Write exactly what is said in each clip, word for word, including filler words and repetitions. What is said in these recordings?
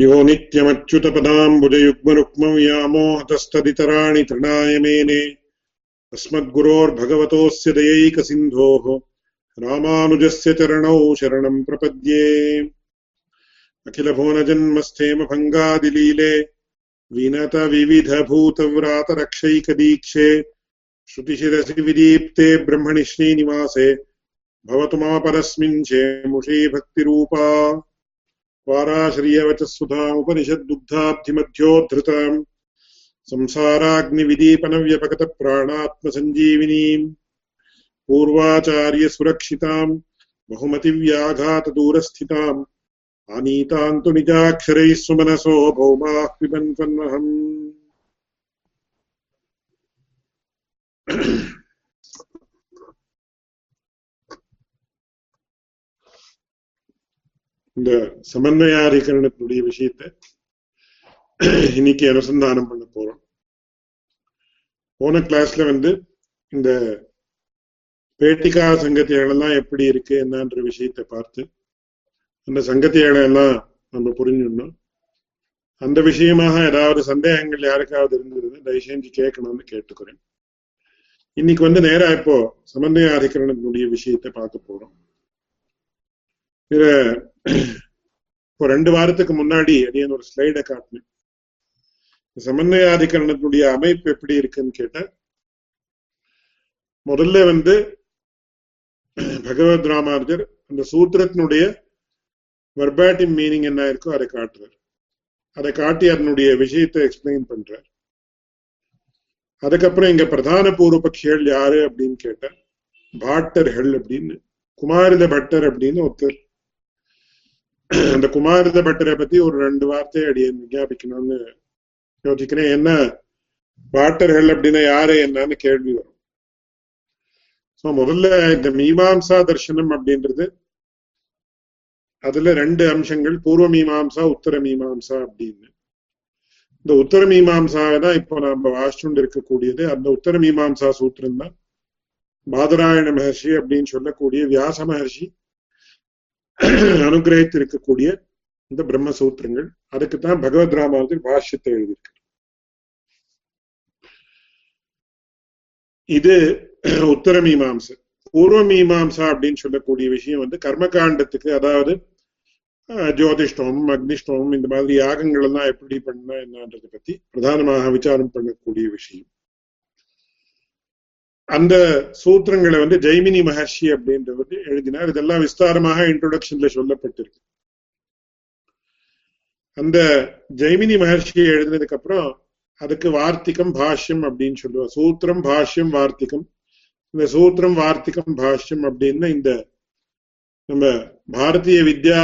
Yo nityamatchuta padam bude yukma rukma yamo hatastaditarani trinayamene asmad guror bhagavatosya dayayika sindhoho Rāmānujasya charanau sharanam prapadye akhila bhona janmasthema bhangadilile vinata vividha bhuta vrata rakshayika dikshe shrutisirasi vidipte brahmanishni nivase bhavatuma parasminche mushe bhaktirupa Varāśriyavacasudhām upanishad-dugdhābdhimadhyodhritāṁ samsārāgni-vidīpanavyapagatapprāṇātmasanjīvinīṁ pūrvācārya-surakshitāṁ bahumati-vyāghāta-dūrasthitāṁ ānītāntu-nijākṣaraiṣ-sumanaso bhaumāh-pibantvannaham இந்த சமன்வயாதிகரணத்துடைய விஷயத்தை இன்னைக்கு அனுசந்தானம் பண்ண போறோம். போன கிளாஸ்ல வந்து இந்த பேட்டிகா சங்கத்தியர்கள் எல்லாம் எப்படி இருக்கு என்னன்ற விஷயத்தை பார்த்து அந்த சங்கத்தியர்கள் எல்லாம் நம்ம புரிஞ்சுக்கணும். அந்த விஷயமாக ஏதாவது சந்தேகங்கள் யாருக்காவது இருந்தது தயவு செஞ்சு கேட்கணும்னு கேட்டுக்கிறேன். இன்னைக்கு வந்து நேரா இப்போ சமன்வயாதிகரணத்தினுடைய விஷயத்தை பார்க்க போறோம். இப்போ ரெண்டு வாரத்துக்கு முன்னாடி அடியன் ஒரு ஸ்லைடை காட்டினேன். சமன்வயாதிகரணத்தினுடைய அமைப்பு எப்படி இருக்குன்னு கேட்டேன். முதல்ல வந்து பகவத் ராமானுஜர் அந்த சூத்திரத்தினுடைய வெர்பாட்டிம் மீனிங் என்ன இருக்கோ அதை காட்டுறார். அதை காட்டி அதனுடைய விஷயத்தை எக்ஸ்பிளைன் பண்றார். அதுக்கப்புறம் இங்க பிரதான பூர்வபக்ஷிகள் யாரு அப்படின்னு கேட்டார். பாட்டர்கள் அப்படின்னு குமாரில பட்டர் அப்படின்னு ஒருத்தர். அந்த குமாரில பட்டரை பத்தி ஒரு ரெண்டு வார்த்தையை அடிய விஞ்ஞாபிக்கணும்னு யோசிக்கிறேன். என்ன பாட்டர்கள் அப்படின்னா யாரு என்னன்னு கேள்வி வரும். சோ முதல்ல இந்த மீமாம்சா தர்சனம் அப்படின்றது அதுல ரெண்டு அம்சங்கள், பூர்வ மீமாம்சா உத்தர மீமாம்சா அப்படின்னு. இந்த உத்தர மீமாம்சாவை தான் இப்போ நம்ம வாசிச்சுண்டு இருக்கக்கூடியது. அந்த உத்தர மீமாம்சா சூத்திரம் தான் பாதராயண மகர்ஷி அப்படின்னு சொல்லக்கூடிய வியாச மகர்ஷி அனுகிரகித்திருக்கக்கூடிய இந்த பிரம்ம சூத்திரங்கள். அதுக்குத்தான் பகவத் ராமானுஜர் பாஷ்யத்தை எழுதியிருக்க. இது உத்தர மீமாம்சை. Pūrva Mīmāṃsā அப்படின்னு சொல்லக்கூடிய விஷயம் வந்து கர்மகாண்டத்துக்கு அதாவது ஜோதிஷ்டம் அக்னிஷ்டம் இந்த மாதிரி யாகங்கள் எல்லாம் எப்படி பண்ணா என்னன்றதை பத்தி பிரதானமாக விசாரம் பண்ணக்கூடிய விஷயம். அந்த சூத்திரங்களை வந்து ஜெய்மினி மகர்ஷி அப்படின்றது வந்து எழுதினார். இதெல்லாம் விஸ்தாரமாக இன்ட்ரோடக்ஷன்ல சொல்லப்பட்டிருக்கு. அந்த ஜெய்மினி மகர்ஷியை எழுதினதுக்கு அப்புறம் அதுக்கு வார்த்திகம் பாஷ்யம் அப்படின்னு சொல்லுவார். சூத்திரம் பாஷ்யம் வார்த்திகம். இந்த சூத்திரம் வார்த்திகம் பாஷ்யம் அப்படின்னு இந்த நம்ம பாரதிய வித்யா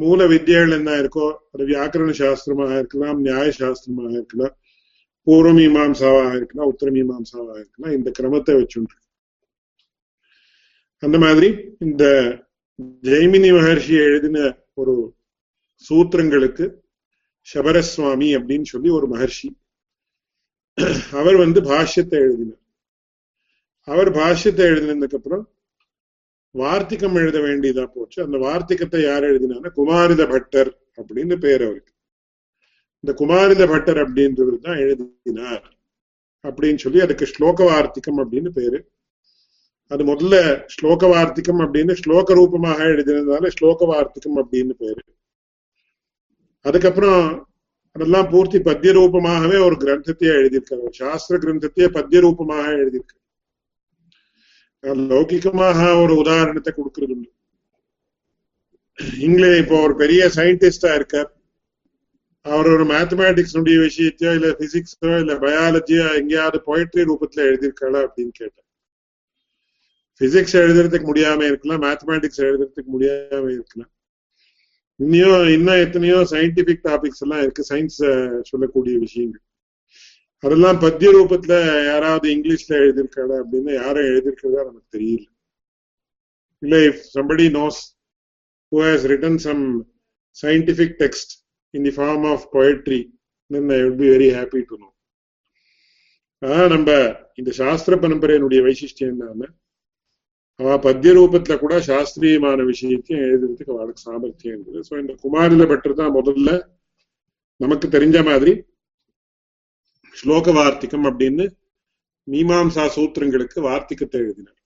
மூல வித்யாவில் என்ன இருக்கோ அது வியாக்கரண சாஸ்திரமாக இருக்கலாம், நியாய சாஸ்திரமாக இருக்கலாம், பூர்வ மீமாம்சாவாக இருக்கலாம், உத்தர மீமாம்சாவாக இருக்கலாம், இந்த கிரமத்தை வச்சுட்டு அந்த மாதிரி இந்த ஜெய்மினி மகர்ஷி எழுதின ஒரு சூத்திரங்களுக்கு சபர சுவாமி அப்படின்னு சொல்லி ஒரு மகர்ஷி அவர் வந்து பாஷ்யத்தை எழுதினார். அவர் பாஷ்யத்தை எழுதினதுக்கு அப்புறம் வார்த்திகம் எழுத வேண்டியதா போச்சு. அந்த வார்த்திகத்தை யார் எழுதினான்னா குமாரில பட்டர் அப்படின்னு பேர் அவருக்கு. இந்த குமாரில பட்டர் அப்படின்றது தான் எழுதினார் அப்படின்னு சொல்லி அதுக்கு ஸ்லோக வார்த்திகம் அப்படின்னு பேரு. அது முதல்ல ஸ்லோக வார்த்திகம் அப்படின்னு ஸ்லோக ரூபமாக எழுதினதுனால ஸ்லோக வார்த்திகம் அப்படின்னு பேரு. அதுக்கப்புறம் அதெல்லாம் பூர்த்தி பத்திய ரூபமாகவே ஒரு கிரந்தத்தையே எழுதியிருக்காரு. ஒரு சாஸ்திர கிரந்தத்தையே பத்திய ரூபமாக எழுதியிருக்காரு. லௌகிகமாக ஒரு உதாரணத்தை கொடுக்கறது உண்டு. இங்கிலே இப்போ ஒரு பெரிய சயின்டிஸ்டா இருக்கார். அவர் ஒரு மேத்தமேட்டிக்ஸுடைய விஷயத்தையோ இல்ல பிசிக்ஸோ இல்ல பயாலஜியோ எங்கேயாவது போயிட்ரி ரூபத்துல எழுதியிருக்காளா அப்படின்னு கேட்டார். பிசிக்ஸ் எழுதுறதுக்கு முடியாம இருக்கலாம், மேத்தமேட்டிக்ஸ் எழுதுறதுக்கு முடியாம இருக்கலாம், இன்னும் இன்னும் எத்தனையோ சயின்டிபிக் டாபிக்ஸ் எல்லாம் இருக்கு, சயின்ஸ் சொல்லக்கூடிய விஷயங்கள். அதெல்லாம் பத்திய ரூபத்துல யாராவது இங்கிலீஷ்ல எழுதியிருக்காளா அப்படின்னா யாரும் எழுதியிருக்கிறதா நமக்கு தெரியல. இல்ல if somebody knows who has written some scientific text in the form of poetry, then I would be very happy to know. Ah நம்ம இந்த சாஸ்திர பரம்பரையினுடைய வைசிஷ்டியம் என்னன்னா அவ பத்திய ரூபத்துல கூட சாஸ்திரியமான விஷயத்தையும் எழுதுறதுக்கு அவளுக்கு சாமர்த்தியம் இருக்குது. ஸோ இந்த குமாரில பட்டர் தான் முதல்ல நமக்கு தெரிஞ்ச மாதிரி ஸ்லோக வார்த்திகம் அப்படின்னு மீமாம்சா சூத்திரங்களுக்கு வார்த்திகத்தை எழுதினார்.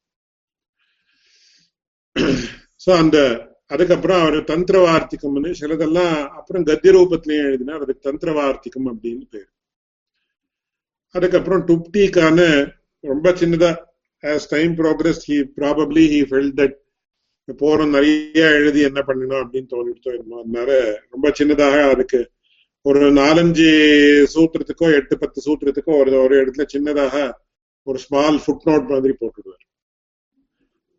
சோ அந்த அதுக்கப்புறம் அவர் தந்திர வார்த்திகம்னு சிலதெல்லாம் அப்புறம் கத்திய ரூபத்திலையும் எழுதினார். அதுக்கு தந்திர வார்த்திகம் அப்படின்னு பேரு. அதுக்கப்புறம் டுப்டிக்கான ரொம்ப சின்னதா as time progressed he probably he felt that போற நிறைய எழுதி என்ன பண்ணணும் அப்படின்னு தோணிட்டு இருந்தோம். அதனால ரொம்ப சின்னதாக அதுக்கு ஒரு நாலஞ்சு சூத்திரத்துக்கோ எட்டு பத்து சூத்திரத்துக்கோ ஒரு ஒரு இடத்துல சின்னதாக ஒரு ஸ்மால் ஃபுட் நோட் மாதிரி போட்டுடுவார்.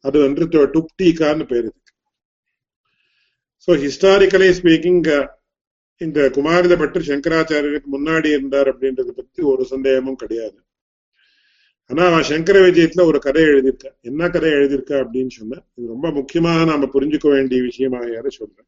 அது வந்து டுப்டிகான்னு பேரு. ஸோ ஹிஸ்டாரிக்கலி ஸ்பீக்கிங் இந்த குமாரில பட்டர் சங்கராச்சாரியருக்கு முன்னாடி இருந்தார் அப்படின்றத பத்தி ஒரு சந்தேகமும் கிடையாது. ஆனா அவன் சங்கர விஜயத்துல ஒரு கதை எழுதியிருக்கா. என்ன கதை எழுதியிருக்கா அப்படின்னு சொன்ன இது ரொம்ப முக்கியமாக நாம புரிஞ்சுக்க வேண்டிய விஷயமாக யார சொல்றேன்.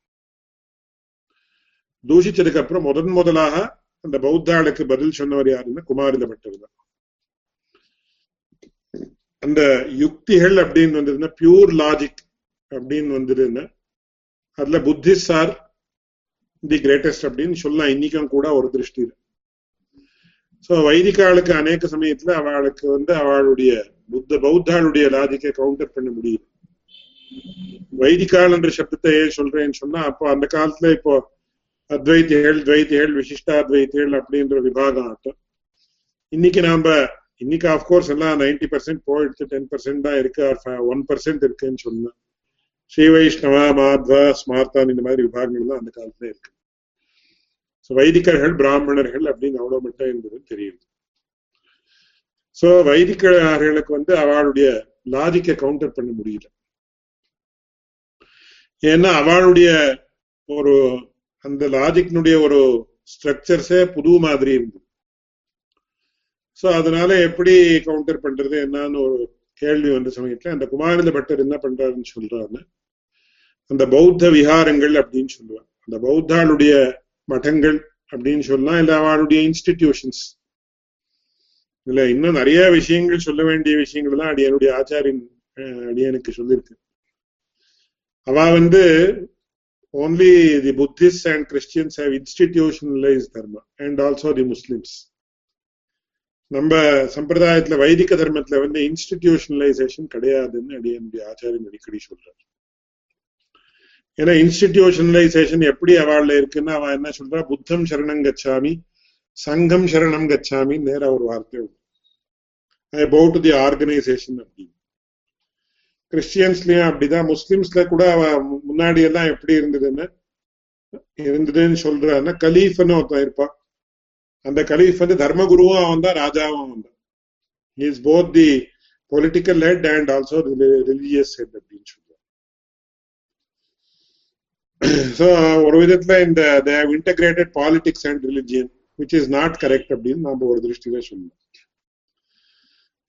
தூஷிச்சதுக்கு அப்புறம் முதன் முதலாக அந்த பௌத்தாளுக்கு பதில் சொன்னவர் யாருன்னா குமாரில பட்டர் தான். அந்த யுக்திகள் அப்படின்னு வந்ததுன்னா பியூர் லாஜிக் அப்படின்னு வந்ததுன்னா அதுல புத்திஸ்ட் ஆர் தி கிரேட்டஸ்ட் அப்படின்னு சொல்லலாம். இன்னைக்கும் கூட ஒரு திருஷ்டியில சோ வைதிகாளுக்கு அநேக சமயத்துல அவளுக்கு வந்து அவளுடைய புத்த பௌத்தாளுடைய லாஜிக்கை கவுண்டர் பண்ண முடியும். வைதிகால் என்ற சப்தத்தை ஏன் சொல்றேன்னு சொன்னா அப்போ அந்த காலத்துல இப்போ அத்வைத்திகள் துவைத்திகள் விசிஷ்டாத்வைத்திகள் அப்படின்ற விபாகம் ஆட்டம். இன்னைக்கு நாம இன்னைக்கு ஆஃப்கோர்ஸ் எல்லாம் நைன்டி பர்சன்ட் போயிடுத்து, டென் பர்சன்ட் தான் இருக்கு, ஒன் பர்சன்ட் இருக்குன்னு சொன்னா ஸ்ரீ வைஷ்ணவ மாத்வா ஸ்மார்த்தான் இந்த மாதிரி விபாகங்கள் தான் அந்த காலத்துல இருக்கு. ஸோ வைதிகர்கள் பிராமணர்கள் அப்படின்னு அவ்வளவு மட்டும் என்பதுன்னு தெரியுது. சோ வைதிகர்களுக்கு வந்து அவளுடைய லாஜிக்கை கவுண்டர் பண்ண முடியல. ஏன்னா அவளுடைய ஒரு அந்த லாஜிக்னுடைய ஒரு ஸ்ட்ரக்சர்ஸே புது மாதிரி இருந்தது. சோ அதனால எப்படி கவுண்டர் பண்றது என்னன்னு ஒரு கேள்வி வந்து சமயத்துல அந்த குமாரில பட்டர் என்ன பண்றாருன்னு சொல்றாருன்னு அந்த பௌத்த விஹாரங்கள் அப்படின்னு சொல்லுவாங்க. அந்த பௌத்தாளுடைய மடங்கள் அப்படின்னு சொல்லலாம், இல்ல அவளுடைய இன்ஸ்டிடியூஷன்ஸ், இல்ல இன்னும் நிறைய விஷயங்கள் சொல்ல வேண்டிய விஷயங்கள் தான் அடியனுடைய ஆச்சாரியன் அடியனுக்கு சொல்லியிருக்கு. அவ வந்து only the Buddhists and Christians have institutionalized dharma and also the Muslims. நம்ம சம்பிரதாயத்துல வைதிக தர்மத்துல வந்து இன்ஸ்டிடியூஷனலைசேஷன் கிடையாதுன்னு அடியனுடைய ஆச்சாரியன் அடிக்கடி சொல்றாரு. ஏன்னா இன்ஸ்டிடியூஷனலைசேஷன் எப்படி அவார்ட்ல இருக்குன்னு அவன் என்ன சொல்றா, புத்தம் சரணம் கச்சாமி சங்கம் சரணம் கச்சாமி நேரா ஒரு வார்த்தை உண்டு, அபவுட் தி ஆர்கனைசேஷன் அப்படின்னு. கிறிஸ்டியன்ஸ்லயும் அப்படிதான், முஸ்லிம்ஸ்ல கூட அவன் முன்னாடி எல்லாம் எப்படி இருந்ததுன்னு இருந்ததுன்னு சொல்றான்னா கலீஃப்னு ஒருத்தன் இருப்பான். அந்த கலீஃப் வந்து தர்மகுருவும் அவன் தான், ராஜாவும் அவன் தான். Is both the political head and also religious head அப்படின்னு சொல்றான். So ஒரு விதத்துல இந்த they have integrated politics and religion, which is not correct அப்படின்னு நாம ஒரு திருஷ்டியில சொல்லணும்.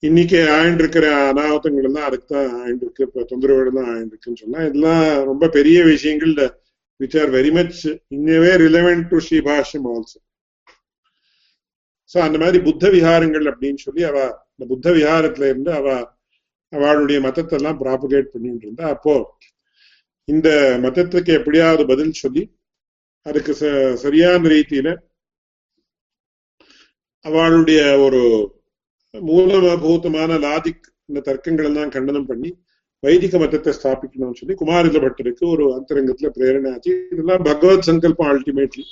இன்னைக்கு ஆயிண்டு இருக்கிற அனாவத்தங்கள் எல்லாம் அதுக்குதான் ஆயிண்டு இருக்கு, இப்ப தொந்தரவுகள் தான் ஆயிண்டு இருக்குன்னு சொன்னா இதெல்லாம் ரொம்ப பெரிய விஷயங்கள் which are very much இன்னவே relevant to Sribhashyam also. So அந்த மாதிரி புத்த விஹாரங்கள் அப்படின்னு சொல்லி அவ இந்த புத்த விஹாரத்துல இருந்து அவ அவளுடைய மதத்தை எல்லாம் ப்ராபகேட் பண்ணிட்டு இருந்தா. அப்போ இந்த மதத்துக்கு எப்படியாவது பதில் சொல்லி அதுக்கு சரியான ரீதியில அவளுடைய ஒரு மூலபூதமான லாஜிக் இந்த தர்க்கங்கள் எல்லாம் கண்டனம் பண்ணி வைதிக மதத்தை ஸ்தாபிக்கணும்னு சொல்லி குமாரில பட்டருக்கு ஒரு அந்தரங்கத்துல பிரேரணை ஆச்சு. இதெல்லாம் பகவத் சங்கல்பம் அல்டிமேட்லி.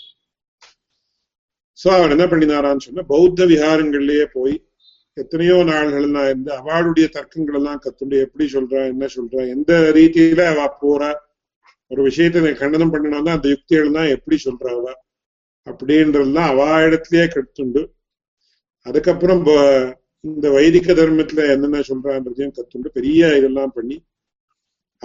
சோ அவர் என்ன பண்ணினாரான்னு சொன்னா பௌத்த விஹாரங்கள்லயே போய் எத்தனையோ நாள்கள் எல்லாம் இருந்து அவளுடைய தர்க்கங்கள் எல்லாம் கத்துண்டு எப்படி சொல்றா என்ன சொல்றா எந்த ரீதியில அவ போறா ஒரு விஷயத்த கண்டனம் பண்ணணும்னா அந்த யுக்திகள் தான் எப்படி சொல்றாவா அப்படின்றதுலாம் அவ இடத்துலயே கத்துண்டு அதுக்கப்புறம் இந்த வைதிக தர்மத்துல என்னென்ன சொல்றான்றதையும் கத்துண்டு பெரிய இதெல்லாம் பண்ணி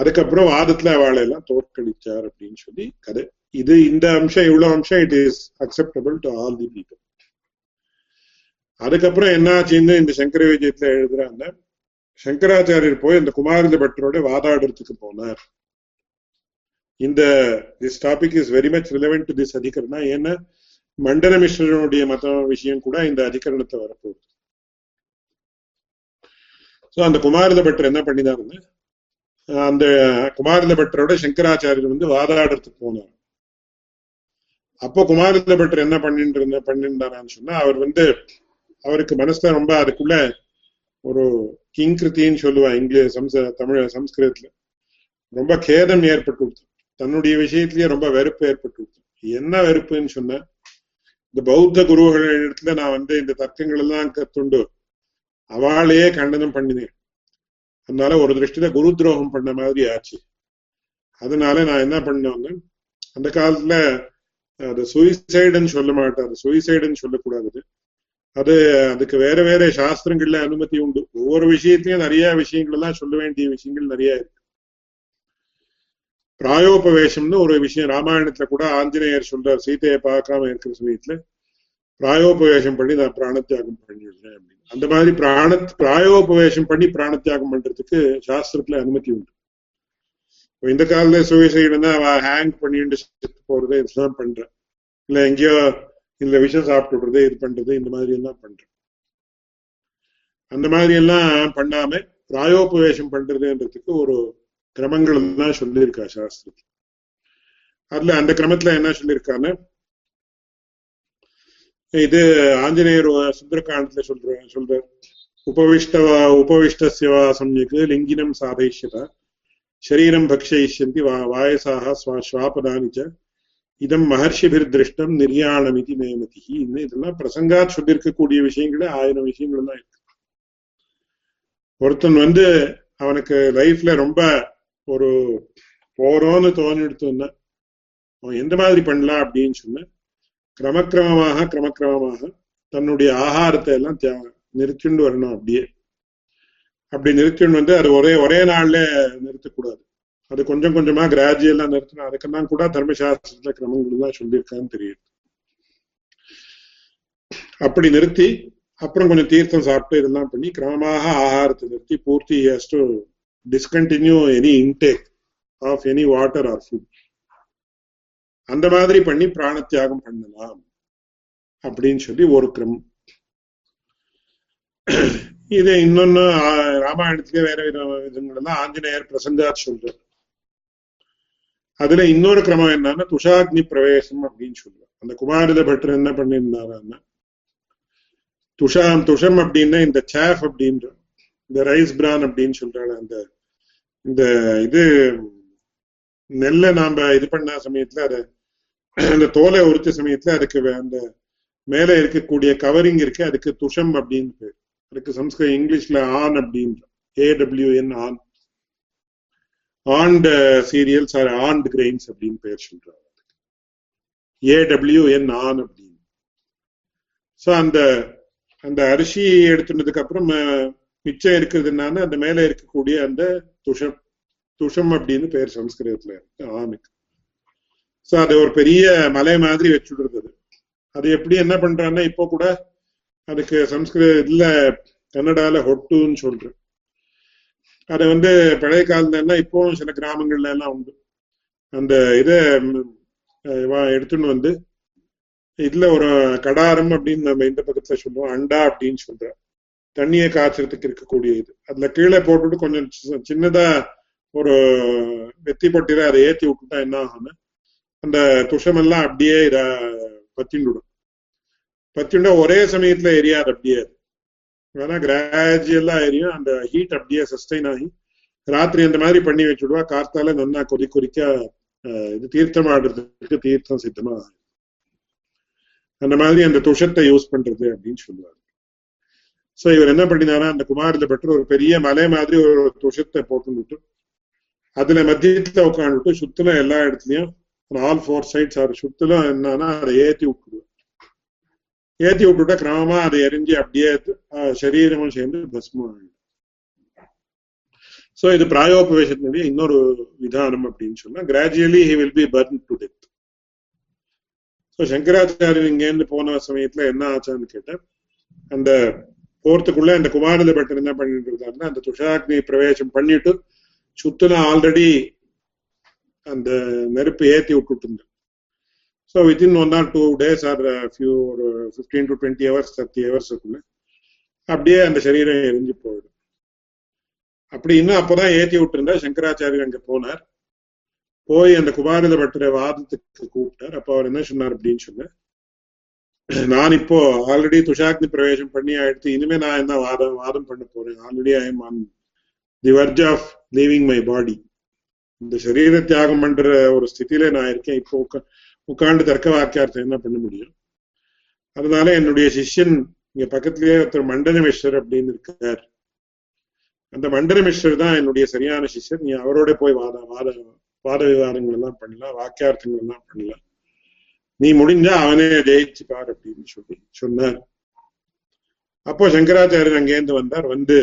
அதுக்கப்புறம் வாதத்துல அவளை எல்லாம் தோற்கடிச்சார் அப்படின்னு சொல்லி கதை. இது இந்த அம்சம் இவ்வளவு அம்சம் it is acceptable to all the people. அதுக்கப்புறம் என்ன ஆச்சுன்னு இந்த சங்கர விஜயத்துல எழுதுறாங்க, சங்கராச்சாரியர் போய் அந்த குமாரில பட்டரோட வாதாடுறதுக்கு போனார். இந்த this topic is very much relevant to this அதிகரணா. ஏன்னா மண்டன மிஸ்ரனுடைய மத விஷயம் கூட இந்த அதிகரணத்தை வரப்போகுது. சோ அந்த குமாரில பட்டர் என்ன பண்ணினாருன்னு அந்த குமாரில பட்டரோட சங்கராச்சாரியர் வந்து வாதாடுறதுக்கு போனார். அப்போ குமாரில பட்டர் என்ன பண்ணிட்டு இருந்த பண்ணிருந்தாரான்னு சொன்னா அவர் வந்து அவருக்கு மனசுல ரொம்ப அதுக்குள்ள ஒரு கிங்கிருத்தின்னு சொல்லுவா இங்கிலீஷ் சம்ச தமிழ் சம்ஸ்கிருதத்துல ரொம்ப கேதம் ஏற்பட்டு கொடுத்தோம். தன்னுடைய விஷயத்திலேயே ரொம்ப வெறுப்பு ஏற்பட்டு கொடுத்தோம். என்ன வெறுப்புன்னு சொன்ன இந்த பௌத்த குருகள் இடத்துல நான் வந்து இந்த தர்க்கங்கள் எல்லாம் கத்துண்டு அவளையே கண்டனம் பண்ணினேன். அதனால ஒரு திருஷ்டில குரு துரோகம் பண்ண மாதிரி ஆச்சு. அதனால நான் என்ன பண்ணேன்னு அந்த காலத்துல அது சூசைடுன்னு சொல்ல மாட்டாரு, சூசைடுன்னு சொல்லக்கூடாது, அது அதுக்கு வேற வேற சாஸ்திரங்கள்ல அனுமதி உண்டு. ஒவ்வொரு விஷயத்திலயும் நிறைய விஷயங்கள் எல்லாம் சொல்ல வேண்டிய விஷயங்கள் நிறைய இருக்கு. பிராயோபவேஷம்னு ஒரு விஷயம் ராமாயணத்துல கூட ஆஞ்சநேயர் சொல்றார், சீதையை பார்க்காம இருக்கிற சமயத்துல பிராயோபவேஷம் பண்ணி நான் பிராணத்தியாகம் பண்ணிடுறேன் அப்படின்னு. அந்த மாதிரி பிராண பிராயோபவேஷம் பண்ணி பிராணத்தியாகம் பண்றதுக்கு சாஸ்திரத்துல அனுமதி உண்டு. இந்த காலத்துல சுயசைடுன்னா அவ ஹேங் பண்ணிட்டு செத்து போறது இதெல்லாம் பண்ற, இல்ல எங்கேயோ இதுல விஷம் சாப்பிட்டு விடுறது இது பண்றது இந்த மாதிரி எல்லாம் பண்றேன். அந்த மாதிரி எல்லாம் பண்ணாம பிராயோபவேஷம் பண்றதுன்றதுக்கு ஒரு கிரமங்கள் எல்லாம் சொல்லியிருக்கா சாஸ்திரத்துல. அதுல அந்த கிரமத்துல என்ன சொல்லியிருக்கான்னு இது ஆஞ்சநேயர் சுந்தரகாண்டத்துல சொல்ற சொல்ற உபவிஷ்டவா உபவிஷ்டசிவா சம்யக்கு லிங்கினம் சாதைஷ்யதா சரீரம் பக்ஷயிஷ்யந்தி வா வாயசாக ஸ்வாபதானிச்ச இதம் மகர்ஷிபிர் திருஷ்டம் நிர்யாணமிதி நேமதி. இதெல்லாம் பிரசங்கா சொல்லியிருக்கக்கூடிய விஷயங்களே ஆயிரம் விஷயங்கள் தான் இருக்கு. ஒருத்தன் வந்து அவனுக்கு லைஃப்ல ரொம்ப ஒரு போறோன்னு தோணிடுத்துன்னா அவன் எந்த மாதிரி பண்ணலாம் அப்படின்னு சொன்ன கிரமக்கிரமமாக கிரமக்கிரமமாக தன்னுடைய ஆகாரத்தை எல்லாம் நிறுத்திண்டு வரணும். அப்படியே அப்படி நிறுத்திண்டு வந்து அது ஒரே ஒரே நாள்ல நிறுத்தக்கூடாது, அது கொஞ்சம் கொஞ்சமா கிராஜுவலா நிறுத்தணும். அதுக்கெல்லாம் கூட தர்மசாஸ்திரத்துல கிரமங்கள் தான் சொல்லியிருக்கான்னு தெரியுது. அப்படி நிறுத்தி Apram konja tirtham saapta idallam panni kramaaha aaharathai nirthi poorthi he has to discontinue any intake of any water or food. அந்த மாதிரி பண்ணி பிராணத்தியாகம் பண்ணலாம் அப்படின்னு சொல்லி ஒரு கிரம். இது இன்னொன்னு ராமாயணத்துக்கு வேற விதங்கள்லாம் ஆஞ்சநேயர் பிரசங்கா சொல்ற. அதுல இன்னொரு கிரமம் என்னன்னா துஷாக்னி பிரவேசம் அப்படின்னு சொல்லுவாங்க. அந்த குமாரில பட்டர் என்ன பண்ணிருந்தாருன்னா துஷாம் துஷம் அப்படின்னா இந்த சேஃப் அப்படின்ற இந்த ரைஸ் பிரான் அப்படின்னு சொல்றாங்க. அந்த இந்த இது நெல்லை நாம இது பண்ண சமயத்துல அதை அந்த தோலை உறுத்த சமயத்துல அதுக்கு அந்த மேல இருக்கக்கூடிய கவரிங் இருக்கு, அதுக்கு துஷம் அப்படின்னு பேர். அதுக்கு சம்ஸ்கிருத இங்கிலீஷ்ல ஆன் அப்படின்ற A W N awn and cereals or and grains அப்படின்னு பேர் சொல்றாங்க. ஏடபிள்யூஎன் ஆன் அப்படின்னு. ஸோ அந்த அந்த அரிசி எடுத்துனதுக்கு அப்புறம் மிச்சம் இருக்கிறதுனால அந்த மேல இருக்கக்கூடிய அந்த துஷம் துஷம் அப்படின்னு பேர் சம்ஸ்கிருதத்துல இருக்கு ஆணுக்கு. ஸோ அது ஒரு பெரிய மலை மாதிரி வச்சுடுறது. அது எப்படி என்ன பண்றாங்கன்னா இப்போ கூட அதுக்கு சம்ஸ்கிருத இதுல கன்னடால ஹொட்டுன்னு சொல்றேன். அதை வந்து பழைய காலத்துல எல்லாம் இப்போவும் சில கிராமங்கள்ல எல்லாம் உண்டு. அந்த இதை எடுத்துன்னு வந்து இதுல ஒரு கடாரம் அப்படின்னு நம்ம இந்த பக்கத்துல சொல்லுவோம், அண்டா அப்படின்னு சொல்ற தண்ணியை காய்ச்சறதுக்கு இருக்கக்கூடிய இது அதுல கீழே போட்டுட்டு கொஞ்சம் சின்னதா ஒரு வெத்தி பட்டில அதை ஏற்றி விட்டுட்டா என்ன ஆகும்னா அந்த துஷமெல்லாம் அப்படியே இதை பத்திண்டுடும். பத்திண்டா ஒரே சமயத்துல எரியாது, அப்படியே ஏன்னா கிராஜுவலா எரியும். அந்த ஹீட் அப்படியே சஸ்டெயின் ஆகி ராத்திரி அந்த மாதிரி பண்ணி வச்சுடுவா. கார்த்தால நல்லா கொதி கொதிக்க இது தீர்த்தம் ஆடுறதுக்கு தீர்த்தம் சித்தமா ஆகும். அந்த மாதிரி அந்த துஷத்தை யூஸ் பண்றது அப்படின்னு சொல்லுவாங்க. சோ இவர் என்ன பண்ணினாரா அந்த குமாரில பட்டர் ஒரு பெரிய மலை மாதிரி ஒரு துஷத்தை போட்டுட்டு அதுல மத்தியத்துல உட்காந்துட்டு சுத்துல எல்லா இடத்துலயும் ஆல் ஃபோர் சைட்ஸ் ஆறு சுத்துல என்னன்னா அதை ஏத்தி விட்டுடுவோம். ஏத்தி விட்டுட்டா கிரமமா அதை எரிஞ்சு அப்படியே சரீரமும் சேர்ந்து பஸ்மம் ஆகிடும். சோ இது பிராயோபவேஷத்தினுடைய இன்னொரு விதானம் அப்படின்னு சொன்னா gradually he will be burn to death. So சங்கராச்சாரியர் இங்கேருந்து போன சமயத்துல என்ன ஆச்சான்னு கேட்டேன். அந்த போர்த்துக்குள்ள அந்த குமாரில பட்டர் என்ன பண்ணிட்டு இருந்தாருன்னா அந்த துஷாக்னி பிரவேசம் பண்ணிட்டு சுத்துல ஆல்ரெடி அந்த நெருப்பு ஏத்தி விட்டுட்டு இருந்தேன். So within one or two days or few ஒரு fifteen to twenty hours thirty ஹவர்ஸுக்குள்ள அப்படியே அந்த சரீரம் எரிஞ்சு போயிடும். அப்படி இன்னும் அப்போதான் ஏற்றி விட்டுருந்தா சங்கராச்சாரியர் அங்கே போனார். போய் அந்த குமாரில பட்டரை வாதத்துக்கு கூப்பிட்டார். அப்போ அவர் என்ன சொன்னார் அப்படின்னு சொன்ன, நான் இப்போ ஆல்ரெடி துஷாக்னி பிரவேசம் பண்ணி ஆயிடுத்து, இனிமே நான் என்ன வாதம் வாதம் பண்ண போறேன். Already I am on the verge of leaving my body. இந்த சரீர தியாகம் பண்ற ஒரு ஸ்திதியில நான் இருக்கேன். இப்போ உட்கா உட்காண்டு தர்க்க வாக்கியார்த்தம் என்ன பண்ண முடியும்? அதனால என்னுடைய சிஷ்யன் இங்க பக்கத்திலேயே ஒருத்தர் மண்டன மிஸ்ரர் அப்படின்னு இருக்கார். அந்த மண்டன மிஸ்ரர் தான் என்னுடைய சரியான சிஷ்யர். நீ அவரோட போய் வாத வாத வாத விவாதங்கள் எல்லாம் பண்ணலாம், வாக்கியார்த்தங்கள் எல்லாம் பண்ணலாம். நீ முடிஞ்சா அவனே ஜெயிச்சு பார் அப்படின்னு சொல்லி சொன்னார். அப்போ சங்கராச்சாரியர் அங்கேருந்து வந்தார். வந்து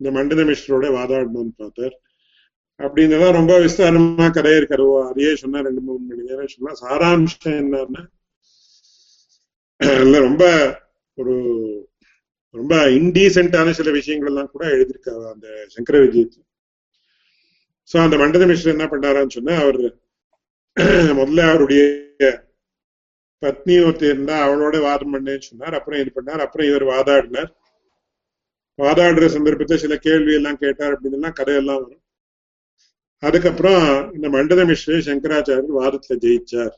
இந்த மண்டன மிஸ்ரரோட வாதாடணும்னு பார்த்தார். அப்படின்னா ரொம்ப விஸ்தாரமா கதையா இருக்காரு. அதையே சொன்னா ரெண்டு மூணு மணி நேரம் சொன்னா சாராம்சம் என்னன்னா ரொம்ப ஒரு ரொம்ப இன்டீசென்டான சில விஷயங்கள் எல்லாம் கூட எழுதியிருக்காரு அந்த சங்கர விஜயத்துல. சோ அந்த மண்டன மிஸ்ரர் என்ன பண்ணாரான்னு சொன்னா அவர் முதல்ல அவருடைய பத்னி ஒருத்தர் இருந்தா அவளோட வாதம் பண்ணேன்னு சொன்னார். அப்புறம் இது பண்ணார். அப்புறம் இவர் வாதாடினார். வாதாடுற சந்தர்ப்பத்தை சில கேள்வி எல்லாம் கேட்டார் அப்படின்னா கதையெல்லாம் வரும். அதுக்கப்புறம் இந்த மண்டன மிஸ்ரே சங்கராச்சாரியர் வாதத்துல ஜெயிச்சார்.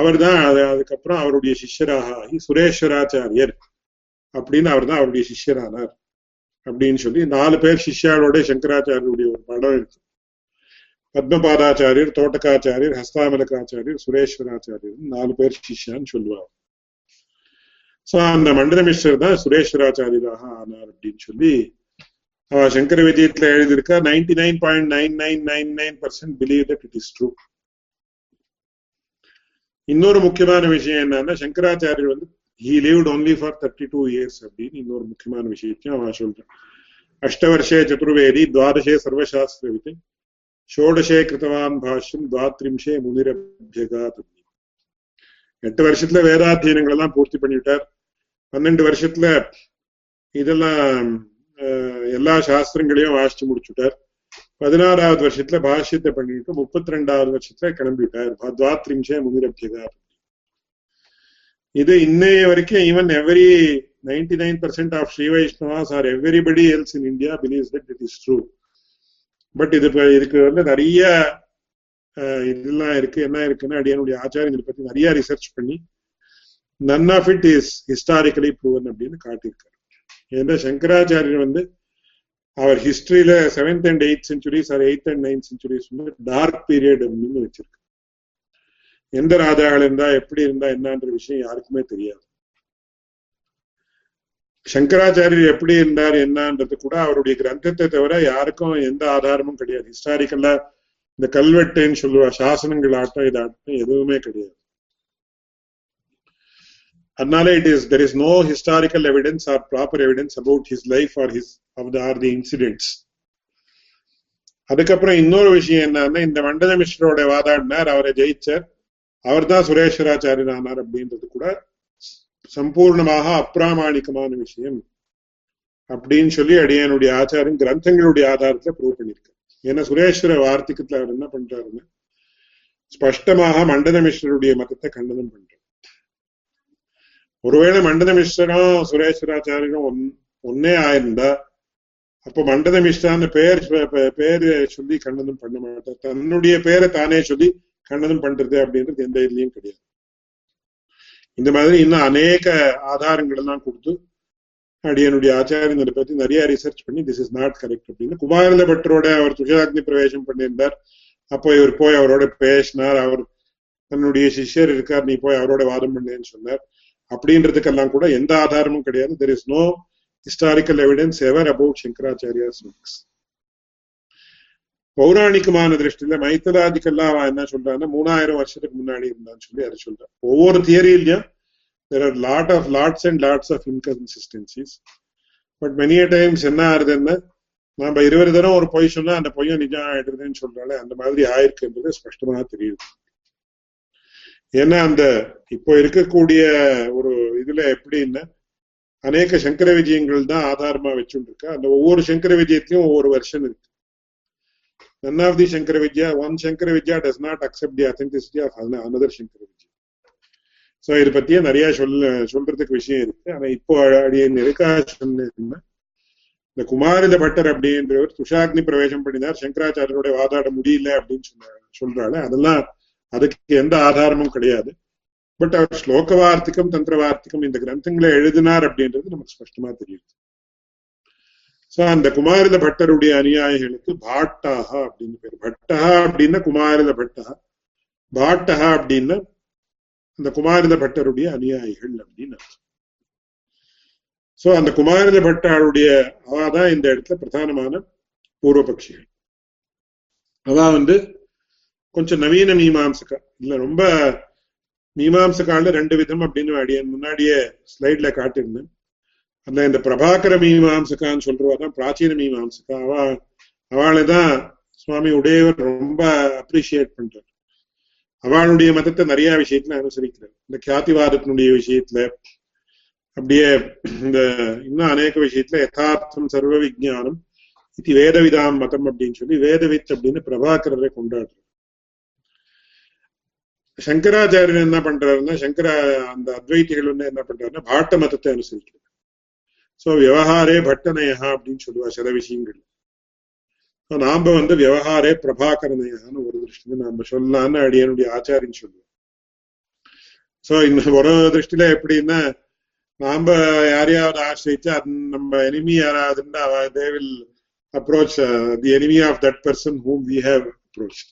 அவர் தான் அது அதுக்கப்புறம் அவருடைய சிஷ்யராக ஆகி சுரேஸ்வராச்சாரியர் அப்படின்னு அவர் தான் அவருடைய சிஷ்யரானார் அப்படின்னு சொல்லி நாலு பேர் சிஷ்யாரோட சங்கராச்சாரியருடைய ஒரு படம் இருக்கு. பத்மபாதாச்சாரியர், தோட்டக்காச்சாரியர், ஹஸ்தாமலகாச்சாரியர், சுரேஸ்வராச்சாரியர் நாலு பேர் சிஷ்யான்னு சொல்லுவார். சோ அந்த மண்டன மிஸ்ரர் தான் சுரேஸ்வராச்சாரியராக ஆனார் அப்படின்னு சொல்லி அவ சங்கர விஜயத்துல எழுதியிருக்கா. Ninety nine point nine nine nine nine percent believe that it is true. இன்னொரு முக்கியமான விஷயம் என்னன்னா சங்கராச்சாரியர் வந்து he lived only for thirty two years அப்படின்னு இன்னொரு முக்கியமான விஷயத்தையும் அவன் சொல்றான். அஷ்டவர்ஷே சதுர்வேதி, துவாதசே சர்வசாஸ்திரவித், ஷோடசே கிருத்தவான் பாஷ்யம், துவாத்ரிம்சே முனிரபியகாத். எட்டு வருஷத்துல வேதாத்தியனங்கள் எல்லாம் பூர்த்தி பண்ணிவிட்டார். twelve வருஷத்துல இதெல்லாம் எல்லா சாஸ்திரங்களையும் வாசிச்சு முடிச்சுட்டார். பதினாறாவது வருஷத்துல பாஷ்யத்தை பண்ணிட்டு முப்பத்தி ரெண்டாவது வருஷத்துல கிளம்பிட்டார். துவாத்ரிம்சே முனிரப்யதா. இது இன்னைய வரைக்கும் even every ninety nine percent of Sri Vaishnavas or everybody else in India believes that it is true. But இது இதுக்கு வந்து நிறைய இதெல்லாம் இருக்கு. என்ன இருக்குன்னா அடியானுடைய ஆச்சாரியங்களை பத்தி நிறைய ரிசர்ச் பண்ணி none of it is historically proven அப்படின்னு காட்டியிருக்காரு. ஏன்னா சங்கராச்சாரியர் வந்து அவர் ஹிஸ்டரியில seventh and eight centuries or eight and ninth centuries dark period அப்படின்னு வச்சிருக்கு. எந்த ராஜாக்கள் இருந்தா எப்படி இருந்தா என்னன்ற விஷயம் யாருக்குமே தெரியாது. சங்கராச்சாரியர் எப்படி இருந்தார் என்னன்றது கூட அவருடைய கிரந்தத்தை தவிர யாருக்கும் எந்த ஆதாரமும் கிடையாது. ஹிஸ்டாரிக்கலா இந்த கல்வெட்டுன்னு சொல்லுவா சாசனங்கள் ஆட்டம் இதாட்டம் எதுவுமே கிடையாது. அதனால it is there is no historical evidence or proper evidence about his life or his of the or the incidents. அதுக்கப்புறம் இன்னொரு விஷயம் என்னன்னா இந்த மண்டல மிஸ்ரோட வாதாடினார், அவரை ஜெயிச்சார், அவர் தான் சுரேஸ்வராச்சாரியர் ஆனார் அப்படின்றது கூட சம்பூர்ணமாக அப்பிராமாணிகமான விஷயம் அப்படின்னு சொல்லி அடியனுடைய ஆச்சாரம் கிரந்தங்களுடைய ஆதாரத்துல ப்ரூவ் பண்ணியிருக்காரு. ஏன்னா சுரேஸ்வர வார்த்திகத்துல அவர் என்ன பண்றாருன்னா ஸ்பஷ்டமாக மண்டன மிஸ்ரருடைய மதத்தை கண்டனம் பண்றாரு. ஒருவேளை மண்டன மிஸ்ரரும் சுரேஸ்வராச்சாரியரும் ஒன் ஒன்னே ஆயிருந்தா அப்போ மண்டன மிஸ்ரான்னு பேர் பேரு சொல்லி கண்டனம் பண்ண மாட்டார். தன்னுடைய பேரை தானே சொல்லி கண்டனம் பண்றது அப்படின்றது எந்த இதுலயும் கிடையாது. இந்த மாதிரி இன்னும் அநேக ஆதாரங்கள் எல்லாம் கொடுத்து அடியனுடைய ஆச்சாரியங்களை பத்தி நிறைய ரிசர்ச் பண்ணி திஸ் இஸ் நாட் கரெக்ட் அப்படின்னு குமாரில பட்டரோட அவர் துஷாக்னி பிரவேசம் பண்ணியிருந்தார். அப்போ இவர் போய் அவரோட பேசினார். அவர் தன்னுடைய சிஷ்யர் இருக்கார், நீ போய் அவரோட வாதம் பண்ணேன்னு சொன்னார். அப்படின்றதுக்கெல்லாம் கூட எந்த ஆதாரமும் கிடையாது. There is no historical evidence ever about Shankaracharya's works. பௌராணிகமான திருஷ்டில மைத்தலாஜிக்கெல்லாம் அவன் என்ன சொல்றான்னா மூணாயிரம் வருஷத்துக்கு முன்னாடி இருந்தான்னு சொல்லி அதை சொல்றான். ஒவ்வொரு தியரியிலையும் there are lot of lots and lots of inconsistencies. But many times என்ன ஆகுதுன்னா நம்ம இருபது தரம் ஒரு பொய் சொன்னா அந்த பொய்யும் நிஜம் ஆயிடுதுன்னு சொல்றாலே அந்த மாதிரி ஆயிருக்குன்றது ஸ்பஷ்டமாக தெரியுது. ஏன்னா அந்த இப்போ இருக்கக்கூடிய ஒரு இதுல எப்படின்னா அநேக சங்கர விஜயங்கள் தான் ஆதாரமா வச்சுருக்கா. அந்த ஒவ்வொரு சங்கர விஜயத்தையும் ஒவ்வொரு வருஷன் இருக்கு. None of the Shankara Vidya, one Shankara Vidya does not accept the authenticity of another Shankara Vidya. So, இது பத்தியே நிறைய சொல்ல சொல்றதுக்கு விஷயம் இருக்கு. ஆனா இப்போ அடியன் இருக்கா சொன்னா இந்த குமாரில பட்டர் அப்படின்றவர் துஷாக்னி பிரவேசம் பண்ணினார், சங்கராச்சாரியரோட வாதாட முடியல அப்படின்னு சொன்ன சொல்றாள். அதெல்லாம் அதுக்கு எந்த ஆதாரமும் கிடையாது. பட் அவர் ஸ்லோக வார்த்திகம் தந்திர வார்த்திகம் இந்த கிரந்தங்களை எழுதினார் அப்படின்றது நமக்கு ஸ்பஷ்டமா தெரியுது. சோ அந்த குமாரில பட்டருடைய அனுயாயிகளுக்கு பாட்டாகா அப்படின்னு பேர். பட்டகா அப்படின்னா குமாரில பட்டகா, பாட்டகா அப்படின்னா அந்த குமாரில பட்டருடைய அனுயாயிகள் அப்படின்னு. சோ அந்த குமாரில பட்டாருடைய அவாதான் இந்த இடத்துல பிரதானமான பூர்வபக்ஷிகள். அவா வந்து கொஞ்சம் நவீன மீமாம்சகா இல்ல ரொம்ப மீமாம்சகால ரெண்டு விதம் அப்படின்னு அடியேன் முன்னாடியே ஸ்லைட்ல காட்டியிருந்தேன். அந்த இந்த பிரபாகர மீமாம்சகான்னு சொல்றவாதான் பிராச்சீன மீமாம்சகா. அவ அவளைதான் சுவாமி உடையவர் ரொம்ப அப்ரிஷியேட் பண்றாரு. அவளுடைய மதத்தை நிறைய விஷயத்துல அனுசரிக்கிறார். இந்த கியாதிவாதத்தினுடைய விஷயத்துல அப்படியே இந்த இன்னும் அநேக விஷயத்துல யதார்த்தம் சர்வ விஜானம் இது வேதவிதாம் மதம் அப்படின்னு சொல்லி வேதவித் அப்படின்னு பிரபாகரரை கொண்டாடுறாரு. சங்கராச்சாரியர் என்ன பண்றாருன்னா சங்கர அந்த அத்வைத்திகள் வந்து என்ன பண்றாருன்னா பாட்ட மதத்தை அனுசரிக்கிறார். சோ விவகாரே பட்டநயகா அப்படின்னு சொல்லுவா சில விஷயங்கள். நாம வந்து விவகாரே பிரபாகர நயகான்னு ஒரு திருஷ்டில நாம சொல்லலாம்னு அடியனுடைய ஆச்சாரின்னு சொல்லுவோம். சோ இன்னும் ஒரு திருஷ்டில எப்படின்னா நாம யாரையாவது ஆசிரிச்சு அது நம்ம எனிமி யாராவதுன்னா they will approach the enemy of that person whom we have approach.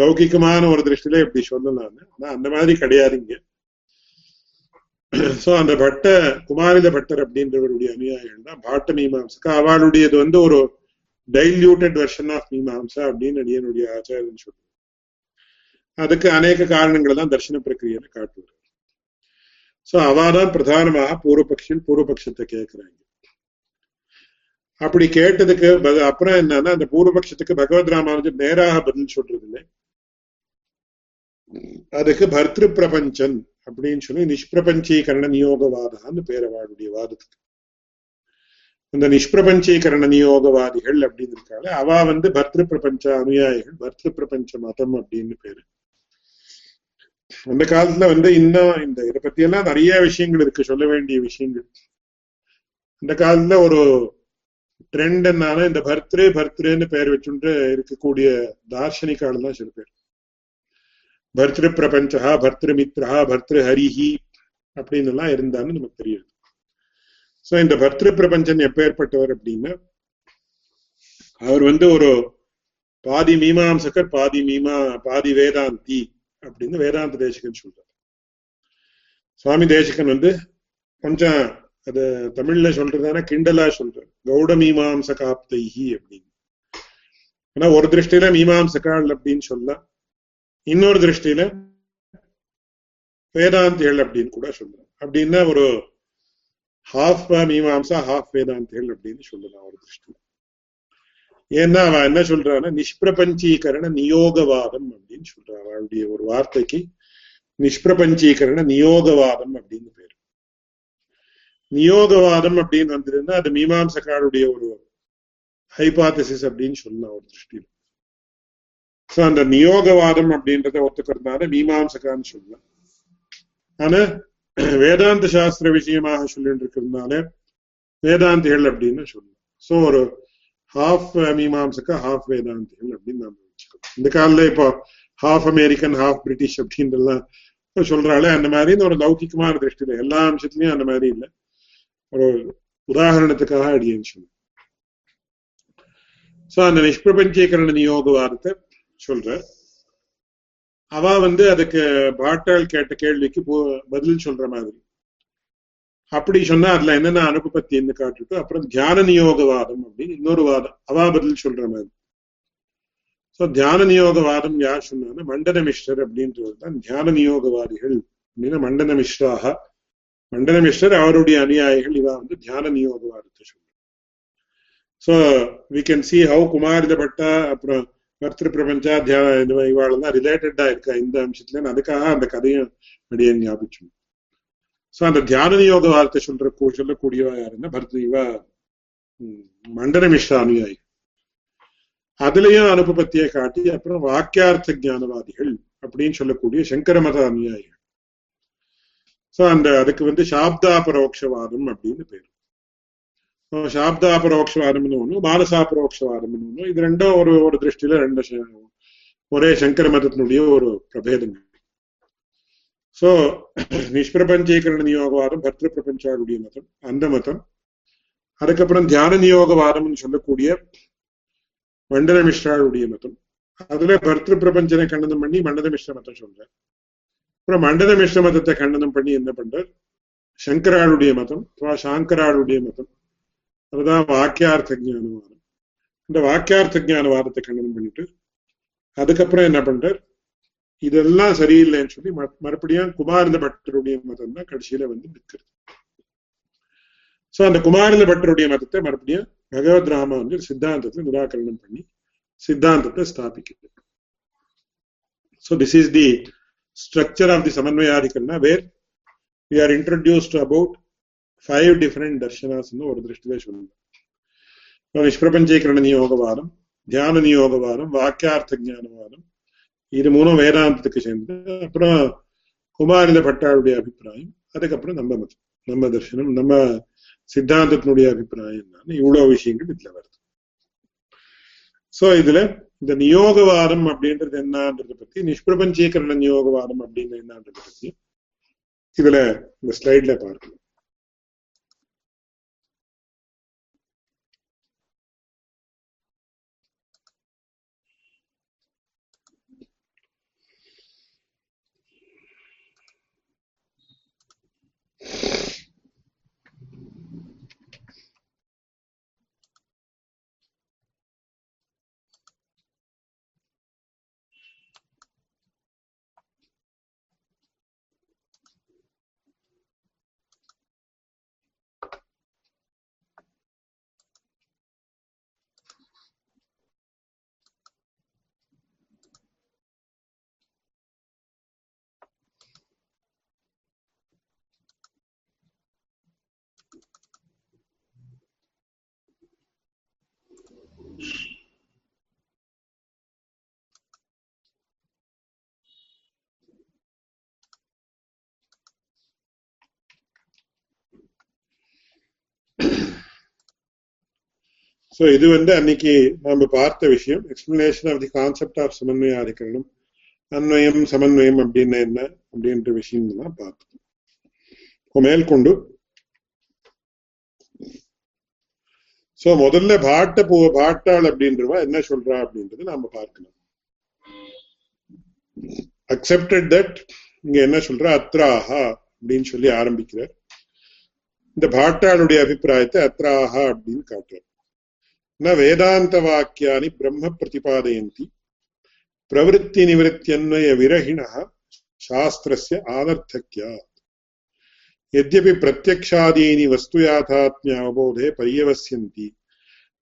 லௌகிகமான ஒரு திருஷ்டில இப்படி சொல்லலாம்னு. ஆனா அந்த மாதிரி கிடையாதுங்க. சோ அந்த பட்ட குமாரில பட்டர் அப்படின்றவருடைய அனுயாயிகள் தான் பாட்ட மீமாம்சா. அவளுடையது வந்து ஒரு டைல்யூட்டட் வெர்ஷன் ஆஃப் மீமாம்சா அப்படின்னு அடியனுடைய ஆச்சாரியன்னு சொல்லுவாங்க. அதுக்கு அநேக காரணங்கள் தான் தர்சன பிரக்ரியனை காட்டுவார். சோ அவாதான் பிரதானமாக பூர்வபக்ஷில் பூர்வபக்ஷத்தை கேட்கிறாங்க. அப்படி கேட்டதுக்கு அப்புறம் என்னன்னா அந்த பூர்வபக்ஷத்துக்கு பகவத்ராமா வந்து நேராக பதில் சொல்றது இல்லை. அதுக்கு பர்திருப்பிரபஞ்சன் அப்படின்னு சொல்லி நிஷ்பிரபஞ்சீகரண நியோகவாதான்னு பேர் அவளுடைய வாதத்துக்கு. இந்த நிஷ்பிரபஞ்சீகரண நியோகவாதிகள் அப்படின்னு இருக்காள். அவ வந்து பர்த்ருப்பிரபஞ்ச அனுயாயிகள், பர்த்ருப்பிரபஞ்ச மதம் அப்படின்னு பேரு. அந்த காலத்துல வந்து இன்னும் இந்த இதை பத்தி எல்லாம் நிறைய விஷயங்கள் இருக்கு, சொல்ல வேண்டிய விஷயங்கள். அந்த காலத்துல ஒரு ட்ரெண்ட் என்னாலும் இந்த பர்த்ரு பர்த்ருன்னு பெயர் வச்சுட்டு இருக்கக்கூடிய தார்ஷனிக்கால் தான் சில பேர். பர்த்ருப்பிரபஞ்சா, பர்த்ருமித்ரா, பர்த்ரு ஹரிஹி அப்படின்னு எல்லாம் இருந்தான்னு நமக்கு தெரியுது. சோ இந்த பர்த்ருப்பிரபஞ்சன் எப்பேற்பட்டவர் அப்படின்னா, அவர் வந்து ஒரு பாதி மீமாம்சகர், பாதி மீமா பாதி வேதாந்தி அப்படின்னு வேதாந்த தேசிகன் சொல்றார். சுவாமி தேசிகன் வந்து கொஞ்சம் அது தமிழ்ல சொல்றதுனா கிண்டலா சொல்றாரு, கௌட மீமாம்சகாப்தைஹி அப்படின்னு. ஆனா ஒரு திருஷ்டியில மீமாம்சகாள் அப்படின்னு சொல்லலாம், இன்னொரு திருஷ்டியில வேதாந்திகள் அப்படின்னு கூட சொல்லலாம். அப்படின்னா ஒரு ஹாஃப் மீமாம்சா ஹாஃப் வேதாந்திகள் அப்படின்னு சொல்லலாம் ஒரு திருஷ்டியில. ஏன்னா அவன் என்ன சொல்றான்னா நிஷ்பிரபஞ்சீகரண நியோகவாதம் அப்படின்னு சொல்றான். அவளுடைய ஒரு வார்த்தைக்கு நிஷ்பிரபஞ்சீகரண நியோகவாதம் அப்படின்னு பேரு. நியோகவாதம் அப்படின்னு வந்ததுன்னா அது மீமாம்சகாருடைய ஒரு ஹைபாத்தசிஸ் அப்படின்னு சொல்லலாம் ஒரு திருஷ்டியில. சோ அந்த நியோகவாதம் அப்படின்றத ஒத்துக்கிறதுனால மீமாம்சகான்னு சொல்லலாம். ஆனா வேதாந்த சாஸ்திர விஷயமாக சொல்லிட்டு இருக்கிறதுனால வேதாந்திகள் அப்படின்னு சொல்லலாம். சோ ஒரு ஹாஃப் மீமாம்சகா ஹாஃப் வேதாந்திகள் அப்படின்னு நாம வச்சுக்கலாம். இந்த காலில இப்போ ஹாஃப் அமெரிக்கன் ஹாஃப் பிரிட்டிஷ் அப்படின்றலாம் சொல்றாளே, அந்த மாதிரி ஒரு லௌகிகமான திருஷ்டியில. எல்லா அம்சத்துலயும் அந்த மாதிரி இல்லை, ஒரு உதாரணத்துக்காக அடியேன்னு சொல்லுவேன். சோ அந்த நிஷ்பிரபஞ்சீகரண நியோகவாதத்தை சொல்ற. அவ வந்து அதுக்கு பாட்டால் கேட்ட கேள்விக்கு பதில் சொல்ற மாதிரி அப்படி சொன்னா அதுல என்னென்ன அனுபவத்தி என்ன காட்டுட்டு அப்புறம் தியான நியோகவாதம் அப்படின்னு இன்னொரு வாதம் அவா பதில் சொல்ற மாதிரி. சோ தியான நியோகவாதம் யார் சொன்னா மண்டன மிஸ்ரர் அப்படின்றதுதான் தியான நியோகவாதிகள் அப்படின்னா மண்டன மிஸ்ராக. மண்டன மிஸ்ரர் அவருடைய அனுயாயிகள். இவா வந்து தியான நியோகவாதத்தை சொல்ற. So we can see how Kumarila Bhatta அப்புறம் பர்த்ருப்பிரபஞ்சா தியா இவாள்தான் ரிலேட்டடா இருக்கா இந்த அம்சத்துலன்னு அதுக்காக அந்த கதையும் அப்படியே ஞாபகம். சோ அந்த தியான நியோக வார்த்தை சொல்ற சொல்லக்கூடியவா யாருன்னா பர்த்ரு இவா மண்டன மிஸ்ரா அனுயாயி. அதுலயும் அனுபவத்தியை காட்டி அப்புறம் வாக்கியார்த்த ஜானவாதிகள் அப்படின்னு சொல்லக்கூடிய சங்கர மத அனுயாயிகள். சோ அந்த அதுக்கு வந்து சாப்தா பரோக்ஷவாதம் அப்படின்னு பேரு. சாப்தா பரோக்ஷவாதம்னு ஒண்ணு, மானசா பரோக்ஷவாதம்னு ஒண்ணு. இது ரெண்டும் ஒரு ஒரு திருஷ்டியில ரெண்டு ஒரே சங்கர மதத்தினுடைய ஒரு பிரபேதங்கள். சோ நிஷ்பிரபஞ்சீகரண நியோகவாதம் பர்த்ருப்பிரபஞ்சாருடைய மதம், அந்த மதம். அதுக்கப்புறம் தியான நியோகவாதம்னு சொல்லக்கூடிய மண்டன மிஸ்ராளுடைய மதம். அதுல பர்த்ருப்பிரபஞ்சனை கண்டனம் பண்ணி மண்டன மிஸ்ர மதம் சொல்ற. அப்புறம் மண்டன மிஸ்ர மதத்தை கண்டனம் பண்ணி என்ன பண்ற சங்கராளுடைய மதம் அப்புறம் சாங்கராளுடைய மதம். அதுதான் வாக்கியார்த்த ஜானவாதம். இந்த வாக்கியார்த்த ஜானவாதத்தை கண்டனம் பண்ணிட்டு அதுக்கப்புறம் என்ன பண்றார், இதெல்லாம் சரியில்லைன்னு சொல்லி மறுபடியும் குமாரில பட்டருடைய மதம் தான் கடைசியில வந்து நிற்கிறது. சோ அந்த குமாரில பட்டருடைய மதத்தை மறுபடியும் பகவத் ராமா வந்து சித்தாந்தத்தை நிராகரணம் பண்ணி சித்தாந்தத்தை ஸ்தாபிக்கிறது. So this is the structure of the Samanvayadhikarana where we are introduced about five different தர்ஷனாஸ் ஒரு திருஷ்டியில சொல்லுங்க. நிஷ்பிரபஞ்சீகரண நியோகவாதம், தியான நியோகவாதம், வாக்கியார்த்த ஜானவாதம், இது மூணும் வேதாந்தத்துக்கு சேர்ந்து. அப்புறம் குமாரில பட்டாளுடைய அபிப்பிராயம், அதுக்கப்புறம் நம்ம மதம், நம்ம தர்சனம், நம்ம சித்தாந்தத்தினுடைய அபிப்பிராயம் தான். இவ்வளவு விஷயங்கள் இதுல வருது. சோ இதுல இந்த நியோகவாதம் அப்படின்றது என்னன்றதை பத்தி, நிஷ்பிரபஞ்சீகரண நியோகவாதம் அப்படின்னு என்னன்றதை பத்தி இதுல இந்த ஸ்லைட்ல பார்க்கலாம். So, this is the explanation of the concept of Samanvaya Adhikaranam. Anvayam, Samanvayam, Abdina Enna, Abdina Vishim Enna, Path. So, Mel Kundu. So, Modalla Bhatta Pūva Bhatta Abdina Enna Sholra Abdina Enna, Path. Accepted that, Enna Sholra Atraha Abdina Sholli Arambikira. The Bhatta Nudia Viprayata Atraha Abdina Katra. Na Vedanta Vakyani Brahma Pratipadenti Pravritti Nivrityanvaya Virahinaha Shastrasya Anarthakya Yadyapi Pratyakshadini Vastuyathatmya Abodhe Paryavasyanti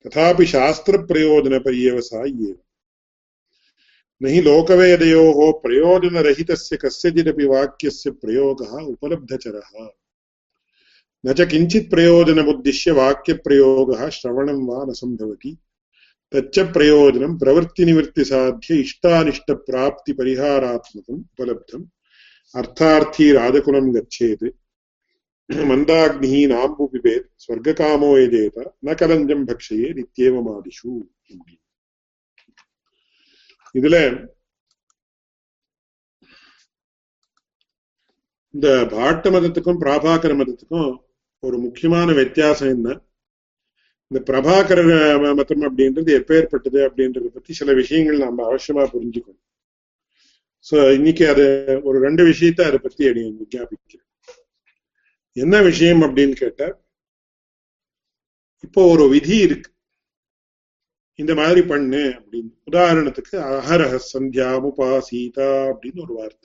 Tathapi Shastra Prayodana Paryavasayeva Nahi Lokavedayoho Prayodana Rahitasya Kasyajitapi Vakyasya Prayogaha Upalabdhacharaha Nacha kinchit prayodana buddhishya vakya prayogaha shravanam va nasambhavati tacha prayodanam pravritti nivirti sadhya ishtanishta prapti pariharatmatam upalabdham artharthi radhakunam gacchete mandagnihi nambu pibet swargakamo edeta na kalanjam bhakshaye nityeva madishu. Idile the Bharta Madathakum Prābhākara Madathakum ஒரு முக்கியமான வித்தியாசம் என்ன இந்த பிரபாகர மதம் அப்படிங்கிறது எப்பேற்பட்டது அப்படிங்கறத பத்தி சில விஷயங்கள் நாம அவசியமா புரிஞ்சுக்கணும். சோ இன்னைக்கு அது ஒரு ரெண்டு விஷயத்தை அத பத்தி நான் வியாபிக்கிறேன். என்ன விஷயம் அப்படினு கேட்டா இப்போ ஒரு விதி இருக்கு. இந்த மாதிரி பண்ணு அப்படி உதாரணத்துக்கு அஹரஹ சந்தியா உபாசீதா அப்படினு ஒரு வார்த்தை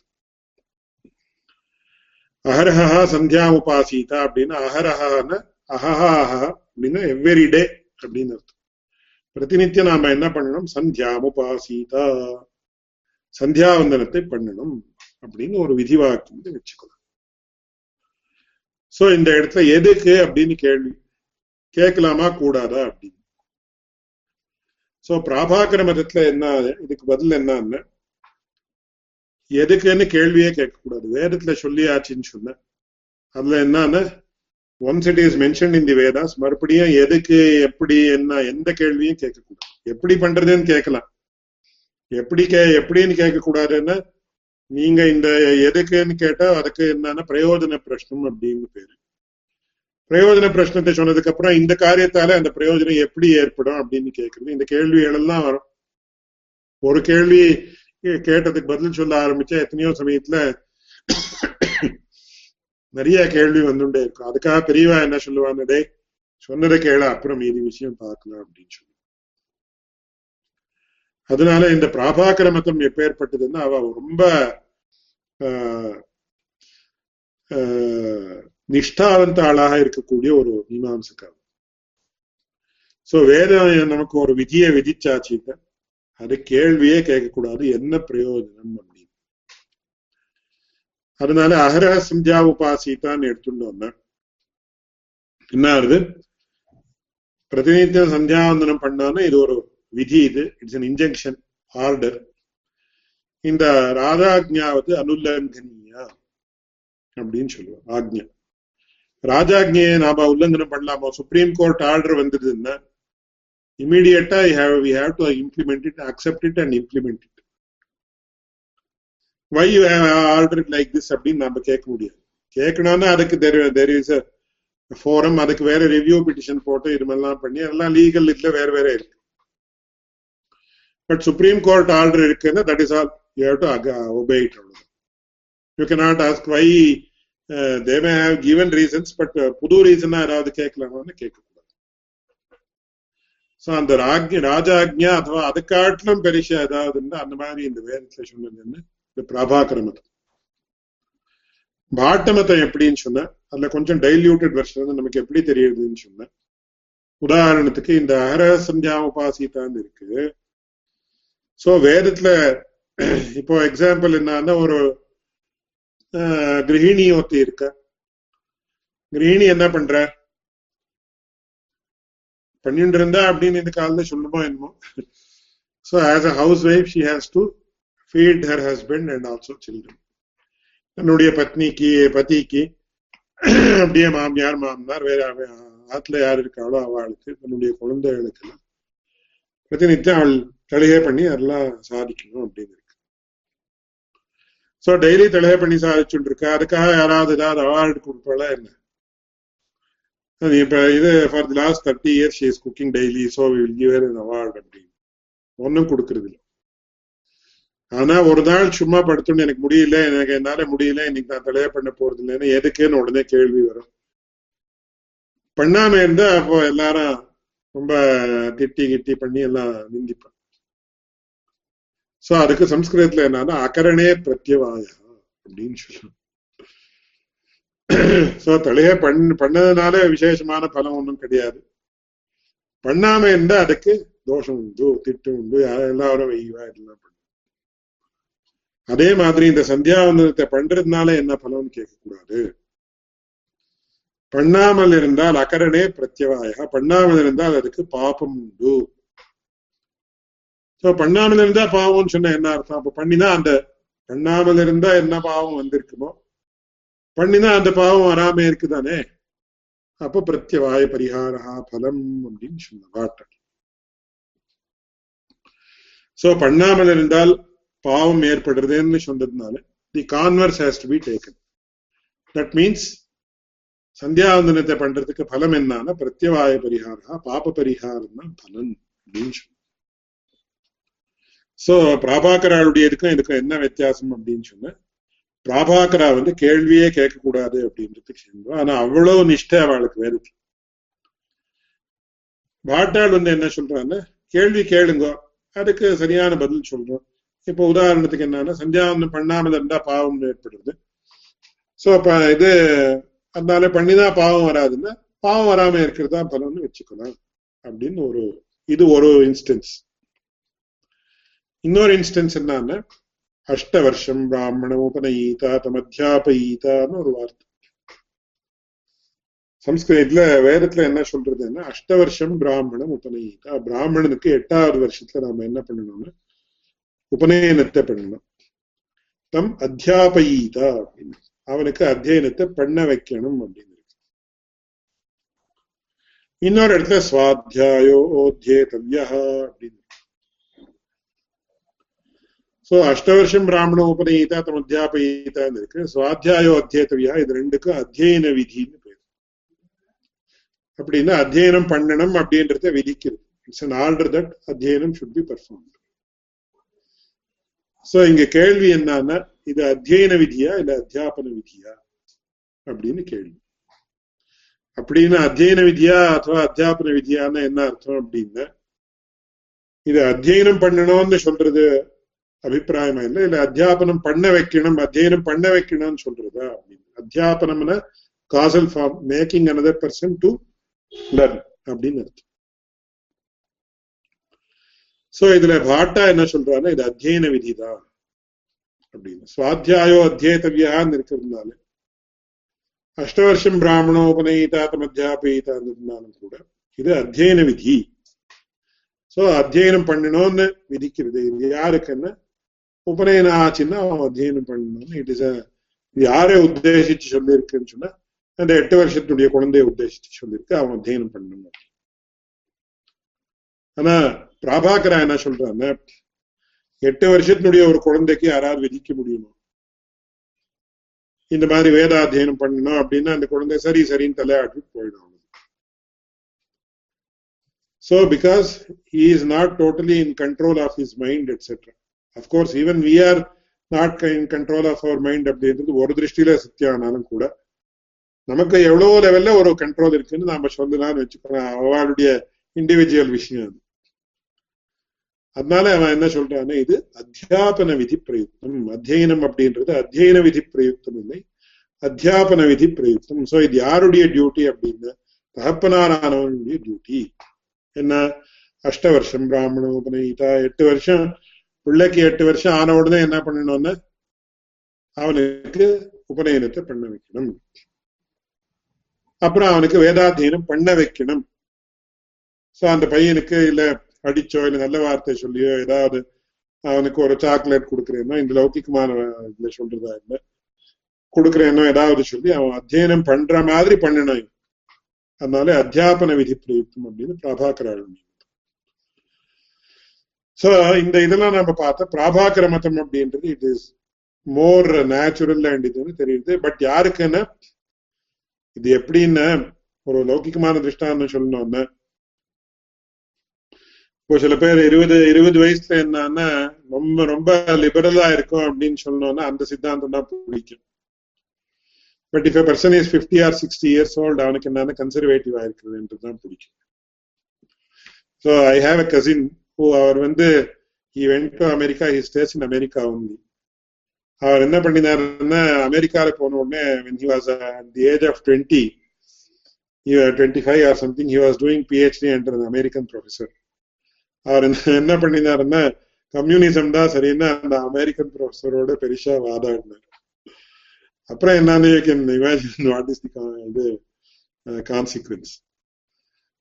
Aharaha Sandhya Upasita Abdina Aharahana Ahaha Abdina every day Abdina Pratinitya Mayana Pandanam Sandhya Upasita Sandhya Vandanate Pandanam Abdina or Vidivaki Vichikola. So in the Editha Yedeke Abdini Kelly Keklama Kudada Abdin. So Prabhakaramatla Badalana. Yedekene Kelvia Kakuda, where it Lashuliachin Shuna. Adlanana, once it is mentioned in the Vedas, Marpadia, Yedeke, Epudi, and the Kelvia Kakuda. Epudi Pandadan Kakala. Epudika, Epudin Kakuda, Ninga in the Yedekan Kata, Adakana, Prayo than a Prashum of being prepared. Prayo than a presentation of the Kapra in the Karyatala and the Prayo than Epudi Airport of being Kakan in the Kelvia Alamar or Kelvia. Cat at the Badalchola Micha Ethnio Samitla Maria Keldu and Dunde, Kadaka, Periva and Nashaluana Day, Shona the Kela, Pramidi Vision Park Lab Dinchu Adanala in the Prabhakara Matam Yapair Patadanava, Rumba Nishtavantala Kudio, Mimamsaka. So where I am or Vidya Vidicha Chita. Had a Kelvia Kakudari and the Prayo than Mundi. Adana Ahara Sandhya Upasita near Tundona. Narde Pratinita Sandhya and the Pandana Idoro Vidhi, it's an injunction order. In the Radha Agnya, Anulla and Kenya Abdin Shulu, Agnya. Raja Agnya and Abba Ulandana Pandama, Supreme Court order Vandadina. Immediately, we have to implement it, accept it, and implement it. Why you have altered like this? There is a forum, there is a review petition, legal, but Supreme Court order, that is all. You have to obey it. You cannot ask why uh, they may have given reasons, but pudu reason are the cake. So, on the Raja Agnya, the Kartlam Perisha, the Anamari in the Vedantation, the Prabhakaramat. Bhartamata Epidin Shuna, and the constant diluted version of the Makapitari in Shuna. Uda and the King, the Hara Sandhya Upasita and the Rikare. So, Vedatla, for example, in Anna Grihini or Tirka Grihini and Napandra. So, as a housewife, she has to feed her husband and also children. Nudia Patniki, Patiki, Abdia Mam Yarmamnar, where Atla Yarikala, Nudia Kolunda, So daily telai panni saadhichundirukka adukkaga yaravadhu edha award kodupala enna for the last thirty years she is cooking daily, so we will give her an award appdi onnum kudukiradilla. Ana oru naal summa paduthundu enakku mudiyilla enakku endala mudiyilla innikku naan telai panna poradilla enna edukku nu odane kelvi varum pannaama irundha appo ellarum romba titti gitti panni ella nindippa. So adukku sanskritatla enna akarane pratyavaya appdin solra. So thalaiya pannadanaale visheshamana phalam onnum kediyadu, pannaama endra adukku dosham undu tittu undu ellarum veiva illa pannu. Adhe maadhiri indha sandhyavandanatha pandradanaale enna phalam kekkakoodadu, pannaamal irundhaal akarane pratyavaya, pannaamal irundhaal adukku paapam undu. So pannaamal irundhaal paavum sonna enna artham, appo pannina andha pannaamal irundhaal enna paavum vandirukkumo பண்ணினா அந்த பாவம் வராம இருக்குதானே, அப்ப பிரத்யவாய பரிஹாரஹா பலம் அப்படின்னு சொன்ன வார்த்தை. சோ பண்ணாமல் இருந்தால் பாவம் ஏற்படுறதுன்னு சொன்னதுனால the converse has to be taken. That means சந்தியாவந்தனத்தை பண்றதுக்கு பலம் என்னன்னா பிரத்யவாய பரிஹாரஹா, பாப பரிஹாரம்னா பலன் அப்படின்னு சொன்ன. சோ பிராபாகராளுடைய இதுக்கும் இதுக்கும் என்ன வித்தியாசம் அப்படின்னு சொன்ன, பிராபாகரா வந்து கேள்வியே கேட்கக்கூடாது அப்படின்றதுக்கு சொல்லுவோம். ஆனா அவ்வளவு நிஷ்டை அவளுக்கு வேறுக்கு. பாட்டாள் வந்து என்ன சொல்றான்னு கேள்வி கேளுங்க, அதுக்கு சரியான பதில் சொல்றோம். இப்போ உதாரணத்துக்கு என்னன்னா சந்தியாவந்தனம் பண்ணாமல் இருந்தா பாவம் ஏற்படுறது. சோ அப்ப இது அதனால பண்ணிதான் பாவம் வராதுன்னா பாவம் வராம இருக்கிறதா பலன்னு வச்சுக்கலாம் அப்படின்னு ஒரு இது ஒரு இன்ஸ்டன்ஸ். இன்னொரு இன்ஸ்டன்ஸ் என்னன்னா அஷ்ட வருஷம் பிராமண உபநயீதா தமத்யாபயீதான்னு ஒரு வார்த்தை சம்ஸ்கிருதத்துல. வேதத்துல என்ன சொல்றதுன்னா அஷ்ட வருஷம் பிராமண உபநயீதா, பிராமணனுக்கு எட்டாவது வருஷத்துல நாம என்ன பண்ணணும்னு உபநயனத்தை பண்ணணும். தம் அத்தியாபயீதா அப்படின்னு அவனுக்கு அத்தியனத்தை பண்ண வைக்கணும் அப்படின்னு இருக்கு. இன்னொரு இடத்துல சுவாத்தியாயோ ஓத்யேதவ்யா அப்படின்னு. சோ அஷ்டவர்ஷம் பிராமணம் உபநயீதா தம் அத்தியாபயீதான்னு இருக்கு, சுவாத்தியாயோ அத்தியேதவியா இது ரெண்டுக்கும் அத்தியன விதின்னு பேரு. அப்படின்னா அத்தியனம் பண்ணணும் அப்படின்றத விதிக்குது. இட்ஸ் அன் ஆர்டர் தட் அத்தியனம் ஷுட் பி பெர்ஃபார்ம். சோ இங்க கேள்வி என்னன்னா இது அத்தியன விதியா இல்ல அத்தியாபன விதியா அப்படின்னு கேள்வி. அப்படின்னா அத்தியன விதியா அத்வா அத்தியாபன விதியான்னு என்ன அர்த்தம் அப்படின்னா இது அத்தியனம் பண்ணணும்னு சொல்றது அபிப்பிராயமா இல்லை, இல்ல அத்தியாபனம் பண்ண வைக்கணும் அத்தியனம் பண்ண வைக்கணும்னு சொல்றதா அப்படின்னு. அத்தியாபனம்னா causal form, making another person to learn அப்படின்னு அர்த்தம். சோ இதுல பாட்டா என்ன சொல்றாங்கன்னா இது அத்தியன விதிதான் அப்படின்னு. சுவாத்தியாயோ அத்தியேதவியான்னு இருக்கிறதுனால அஷ்டவர்ஷம் பிராமணோபநயீதா தம் அத்தியாபயீதான்னு இருந்தாலும் கூட இது அத்தியன விதி. சோ அத்தியனம் பண்ணணும்னு விதிக்கிறது. இது யாருக்குன்னா உபநயன ஆச்சுன்னா அவன் அத்தியனம் பண்ணணும்னு. இட் இஸ் யாரை உத்தேசிச்சு சொல்லியிருக்குன்னு சொன்னா அந்த எட்டு வருஷத்துடைய குழந்தைய உத்தேசிச்சு சொல்லியிருக்கு, அவன் அத்தியனம் பண்ணணும். ஆனா பிராபாகரா என்ன சொல்றாங்க, எட்டு வருஷத்தினுடைய ஒரு குழந்தைக்கு யாராவது விதிக்க முடியுமா இந்த மாதிரி வேத அத்தியனம் பண்ணணும் அப்படின்னா? அந்த குழந்தை சரி சரின்னு தலையாட்டு போயிடும். So because he is not totally in control of his mind, et cetera. Of course, even we are not in control of our mind. அப்படின்றது ஒரு திருஷ்டியில சத்தியானாலும் கூட நமக்கு எவ்வளவோ லெவல்ல ஒரு கண்ட்ரோல் இருக்குன்னு நாம சொல்லலாம்னு வச்சுக்கலாம். அவளுடைய இண்டிவிஜுவல் விஷயம் அது. அதனால அவன் என்ன சொல்றான்னு இது அத்தியாபன விதி பிரயுக்தம். அத்தியனம் அப்படின்றது அத்தியன விதி பிரயுக்தம் இல்லை, அத்தியாபன விதி பிரயுக்தம். சோ இது யாருடைய டியூட்டி அப்படின்னா தகப்பனாரானவனுடைய டியூட்டி. என்ன அஷ்ட வருஷம் பிராமண உபநயீதா, எட்டு வருஷம் பிள்ளைக்கு எட்டு வருஷம் ஆன உடனே என்ன பண்ணணும்னா அவனுக்கு உபநயனத்தை பண்ண வைக்கணும், அப்புறம் அவனுக்கு வேதாத்தியனம் பண்ண வைக்கணும். சோ அந்த பையனுக்கு இல்ல அடிச்சோ இல்ல நல்ல வார்த்தை சொல்லியோ ஏதாவது அவனுக்கு ஒரு சாக்லேட் கொடுக்குறேனோ இந்த லௌகிகமான இதுல சொல்றதா இல்ல கொடுக்குறேனோ ஏதாவது சொல்லி அவன் அத்தியனம் பண்ற மாதிரி பண்ணணும். அதனால அத்தியாபன விதி பிரயுக்தம் அப்படின்னு பிராபாகராளுடைய. So, in the Idalana Prābhākara Matam of the it is more natural and it but Yarkana, the Epdina, or Lokikman Vistana Shulnana. Poshalaper, Iruid Waste and Nana, Romba, liberal Irko, Din Shulnana, and the Siddhantana Purika. But if a person is fifty or sixty years old, I can conservative Irko. So, I have a cousin. Who our when they, he went to America, he stays in America only. Our enna pandinarna America when he was at the age of twenty, he was twenty-five or something, he was doing PhD under an American professor. Our enna pandinarna communism da sarina the American professor oda perisha vaadaadna. Appra enna you can imagine what is the consequence.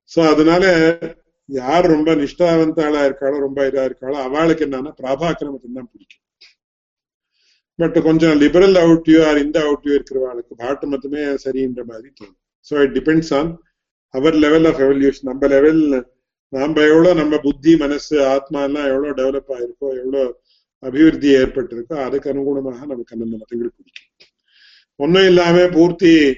So adanale. Yar Rumba Nishtavantala Kala Rumba Kala Avalakanana Prabhakram. But the conjunct liberal out you are in the out you Bhartamatame Sari in the Marito. So it depends on our level of evolution. Number level Nambayola number Buddhi Manasa Atmana Yola develop Irko Yola Abhir the air patrika Ada Kanuguna Mahana Kanamatigri. Ono Ilame Purti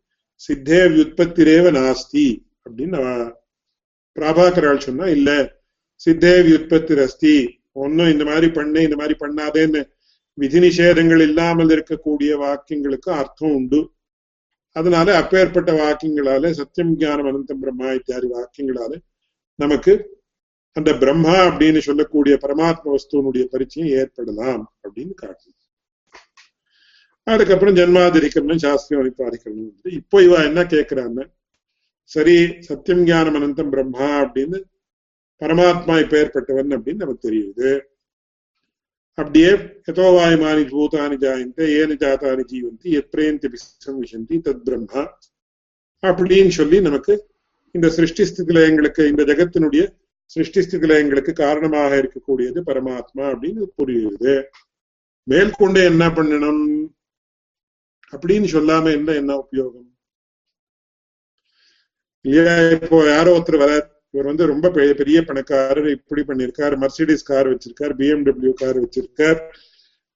Siddhev Yutpatireva Nasti Abdinava. Prabhakara Chuna Ille Siddhev Yutpati Rasti Ono in the Mari Pandey in the Mari Pana then within his share angle Ilamalirka Kudia walking Arthundu Adanada appear pata walking lale Satyam Gyanamanantam Brahma Itari walking lale Namak and the Brahma Abdin Shula Kudia Paramatma was Tunudia Parichi air Padalam Abdin Karti. At a couple of Janma the recommend Shasti on the particle. Ipoiva and Nakekrana. Sari Satyam Gyanamanantam Brahma Abdin Paramatma Pair Patavan Abdin Abatari there Abdiyev Katovai Mani Bhutani Jainte Yenijatari Jivanti a Prain Tipisam Vishanti Tad Brahma Abdin Sholi Namaka in the Srishtistical Anglica in the Jagatanudia Srishtistical Anglica Karnama Herkudia the Paramatma Abdin Puri there Mel Kunde and Napananam Abdin Sholame in the Napiogam. Yeah, for Aro Travarat, you are on the Rumba Peria Panacar, pretty Panirkar, Mercedes car with Chirkar, B M W car with Chirkar,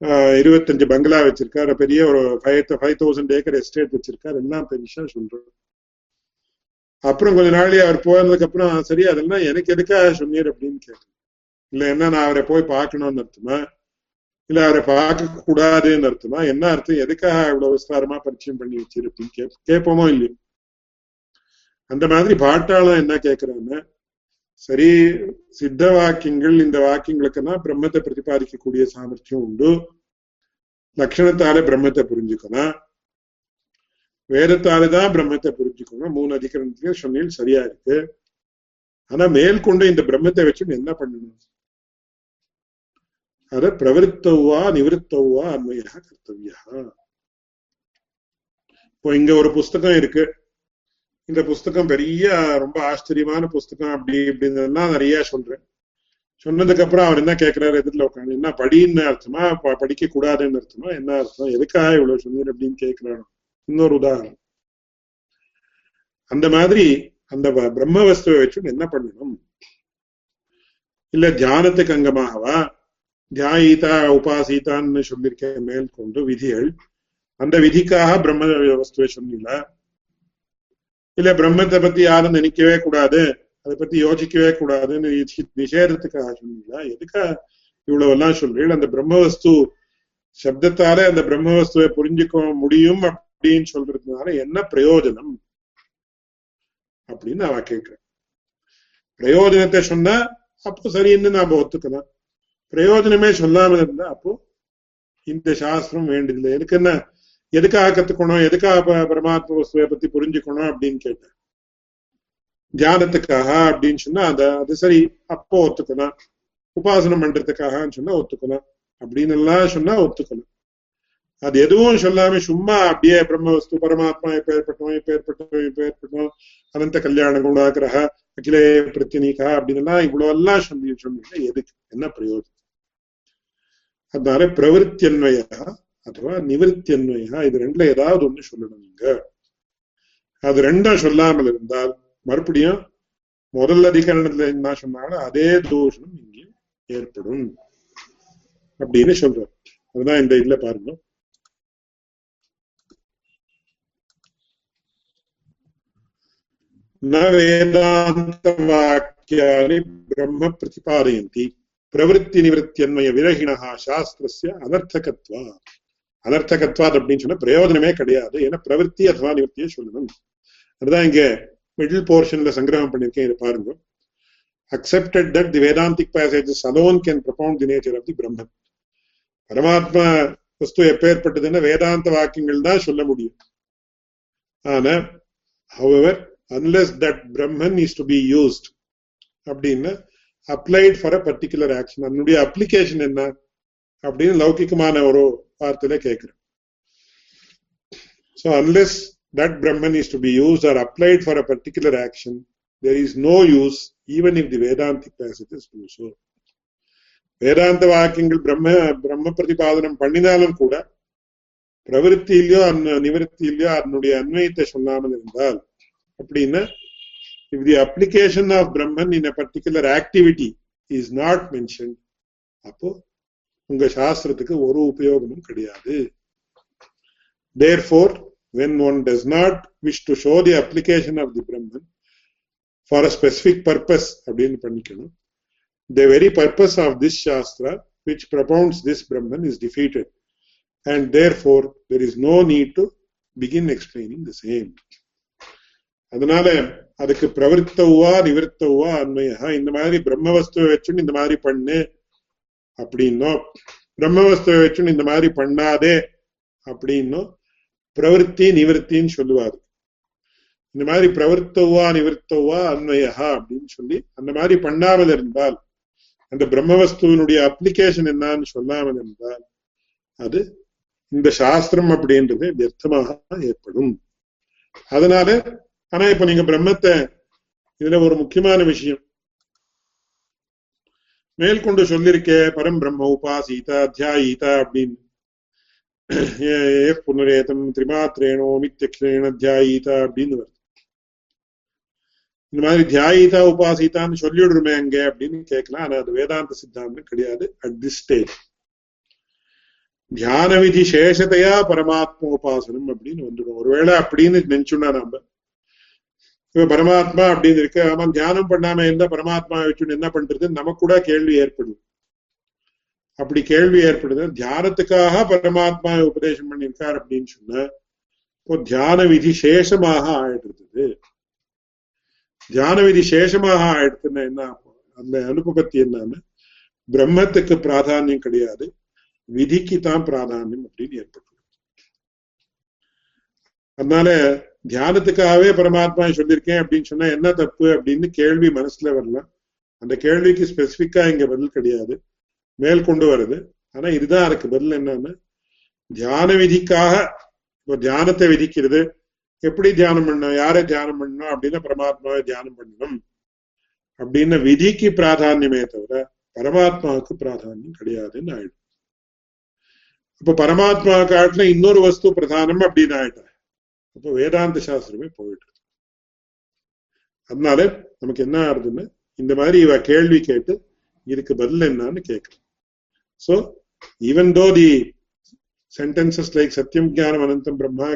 Iruat and Bangla with Chirkar, a Peria or a five thousand acre estate with Chirkar and not in Shashun. Upon Gonalia or Poem the Capra, Saria, and Yanaka should near a blink. Lenan are a poi parking on Nartuma, Ilar a park, Kuda de Nartuma, and Narti, Erika, I was Farma per Chimpany, Chirpink, Capomoil. And the Madri Partala and Nakakrana Sari Siddhava Kingle in the Waking Lakana, Brahmata Pratipariki Kudia Samar Tundu Lakshanatale Brahmata Purjikana Veda Talada Brahmata Purjikana, Muna Dikaran Shonil Sariate and a male Kunda in the Brahmata Vichin in the Pandu Ada Pravritova, Nivritova, and Mayakataviha Poinga or Pustaka. In the Pustakam Peria, Rumba Ashtriman, Pustakam, Deep in the Nanaria Shundra. Shunda the Capra, in the Kakra, the Lokan, in the Padina, Artama, Padiki Kuda, and Artama, and Erika, Evolution, Abdin Kakra, Norudan. And the Madri, and the Brahma was to it in the Padinum. Illa Janate Kangamahava, Jaita, Upasitan, Shundirka, Mel Kundu, Vidhil, and the Vidhika, Brahma was to it. Illa Brahmata Pati Adan and Ikeva Kudade, Alapati Yojikeva Kudaden, each hit the share the Kashmila, Yedika, Yulavalan should read, and the Brahmas to Shabdatare and the Brahmas to a Purinjiko, Mudium, Abdin, Sholdratari, and a Preodanum Abdina Vakeka. Preodanatashunda, Aposarina Botukana. Preodanimation Lam and Apo in the Shastrum and the Elkana. Yedaka Katakono, Yedaka Paramatma, Swapati Purinjikona, Abdin Keta Janataka, Abdin Shana, the Sari Apotakana, உபாசனம் பண்றதுக்காகன்னு சொன்னா ஒத்துக்கலாம். அப்படின்னு எல்லாம் சொன்னா ஒத்துக்கலாம். அது எதுவும் சொல்லாம சும்மா அப்படியே பிரம்ம வஸ்து பரமாத்மா எப்பேற்பட்டோம் எப்பேற்பட்டோம் எப்பேற்பட்டோம் அனந்த கல்யாண குணாகிரக அகிலே பிரத்தியனிகா அப்படின்னு எல்லாம் இவ்வளவு எல்லாம் சொல்லி சொன்னீங்கன்னா எதுக்கு என்ன பிரயோஜனம்? அதனால பிரவருத்தியன்மையா அதுவா நிவர்த்தியன்மையா இது ரெண்டுல ஏதாவது ஒண்ணு சொல்லணும். நீங்க அது ரெண்டும் சொல்லாமல் இருந்தால் மறுபடியும் முதல் அதிகரணத்துல என்ன சொன்னாலும் அதே தோஷம் இங்கே ஏற்படும் அப்படின்னு சொல்றாரு. அதுதான் இந்த இதுல பாருங்க. ந வேதாந்த வாக்கியானி பிரம்ம பிரதிபாதயந்தி பிரவருத்தி நிவர்த்தியன்மய விரகிணா சாஸ்திரஸ்ய அனர்த்தகத்வா. அனர்த்தகத்வாத் அப்படின்னு சொன்னா பிரயோஜனமே கிடையாது. ஏன்னா பிரவருத்தி அதுவா நிவர்த்தியே சொல்லணும். அதுதான் இங்க மிடில் போர்ஷன்ல சங்கிரகம் பண்ணிருக்கேன். இதை பாருங்க. Accepted that the Vedantic passages alone can propound the nature of the Brahman. பரமாத்மா வஸ்து எப்பேற்பட்டதுன்னா வேதாந்த வாக்கியங்கள் தான் சொல்ல முடியும். ஆனா however unless that Brahman is to be used அப்படின்னா applied for a particular action, அதனுடைய application என்ன அப்படின்னு லௌகிகமான ஒரு வார்த்தையில கேட்கிறேன். So unless that Brahman is to be used or applied for a particular action, there is no use even if the Vedantic passages do so. வேதாந்த வாக்கியங்கள் பிரம்ம பிரம்ம பிரதிபாதனம் பண்ணினாலும் கூட பிரவருத்தியிலோ நிவர்த்தியிலோ அதனுடைய அன்வயத்தை சொல்லாமல் இருந்தால் அப்படின்னா if the application of Brahman in a particular activity is not mentioned, அப்போ உங்க சாஸ்திரத்துக்கு ஒரு உபயோகமும் கிடையாது. Therefore, when one does not wish to show the application of the Brahman for a specific purpose அப்படின்னு பண்ணிக்கணும். The very purpose of this Shastra which propounds this Brahman is defeated, and therefore there is no need to begin explaining the same. அதனால அதுக்கு பிரவருத்தவுவா நிவர்த்தவுவா அன்மையா இந்த மாதிரி பிரம்ம வஸ்துவை வச்சுன்னு இந்த மாதிரி பண்ணு அப்படின்னும் பிரம்ம வஸ்துவை வச்சுன்னு இந்த மாதிரி பண்ணாதே அப்படின்னும் பிரவருத்தி நிவர்த்தின்னு சொல்லுவாரு. இந்த மாதிரி பிரவருத்தவுவா நிவர்த்தவுவா அன்மையா அப்படின்னு சொல்லி அந்த மாதிரி பண்ணாமல் இருந்தால் அந்த பிரம்ம வஸ்துவனுடைய அப்ளிகேஷன் என்னன்னு சொல்லாமல் இருந்தால் அது இந்த சாஸ்திரம் அப்படின்றது வியர்த்தமாக ஏற்படும். அதனால ஆனா இப்ப நீங்க பிரம்மத்தை இதுல ஒரு முக்கியமான விஷயம் மேற்கொண்டு சொல்லிருக்க பரம் பிரம்ம உபாசீதா தியாயீதா அப்படின்னு புனரேதம் திரிமாத்திரேனோ மித்யக்ஷரேன தியாயீதா அப்படின்னு வருது. இந்த மாதிரி தியாயீதா உபாசீதான்னு சொல்லிவிடுமே அங்கே அப்படின்னு கேட்கலாம். ஆனா அது வேதாந்த சித்தாந்தம் கிடையாது. அட் திஸ் ஸ்டேஜ் தியான விதி சேஷத்தையா பரமாத்மா உபாசனம் அப்படின்னு வந்துடும். ஒருவேளை அப்படின்னு நினைச்சோம்னா நாம இப்ப பரமாத்மா அப்படின்னு இருக்கு. ஆமா தியானம் பண்ணாம இருந்தா பரமாத்மா வச்சுன்னு என்ன பண்றதுன்னு நமக்கு கூட கேள்வி ஏற்படுது. அப்படி கேள்வி ஏற்படுது. தியானத்துக்காக பரமாத்மாவை உபதேசம் பண்ணியிருக்கார் அப்படின்னு சொன்னா இப்போ தியான விதி சேஷமாக ஆயிடுறது. தியான விதி சேஷமாக ஆயிடுதுன்னா என்ன அந்த அனுபவத்தி என்னன்னு பிரம்மத்துக்கு பிராதானியம் கிடையாது, விதிக்கு தான் பிராதானியம் அப்படின்னு ஏற்படுது. அதனால தியானத்துக்காகவே பரமாத்மா சொல்லியிருக்கேன் அப்படின்னு சொன்னா என்ன தப்பு அப்படின்னு கேள்வி மனசுல வரலாம். அந்த கேள்விக்கு ஸ்பெசிபிக்கா இங்க பதில் கிடையாது, மேல் கொண்டு வருது. ஆனா இதுதான் அதுக்கு பதில் என்னன்னா தியான விதிக்காக இப்போ தியானத்தை விதிக்கிறது. எப்படி தியானம் பண்ணணும், யாரை தியானம் பண்ணணும் அப்படின்னா பரமாத்மாவை தியானம் பண்ணணும் அப்படின்னு விதிக்கு பிராதான்யமே தவிர பரமாத்மாவுக்கு பிராதான்யம் கிடையாதுன்னு ஆயிடும். இப்ப பரமாத்மா காட்டுல இன்னொரு வஸ்து பிரதானம் அப்படின்னு ஆயிட்டா அப்போ வேதாந்த சாஸ்திரமே போயிட்டு இருக்கு. அதனால நமக்கு என்ன ஆகுதுன்னு இந்த மாதிரி இவ கேள்வி கேட்டு இதுக்கு பதில் என்னன்னு கேட்கலாம். சோ ஈவன் தோ தி சென்டென்சஸ் லைக் சத்தியம் ஜானம் அனந்தம் Brahma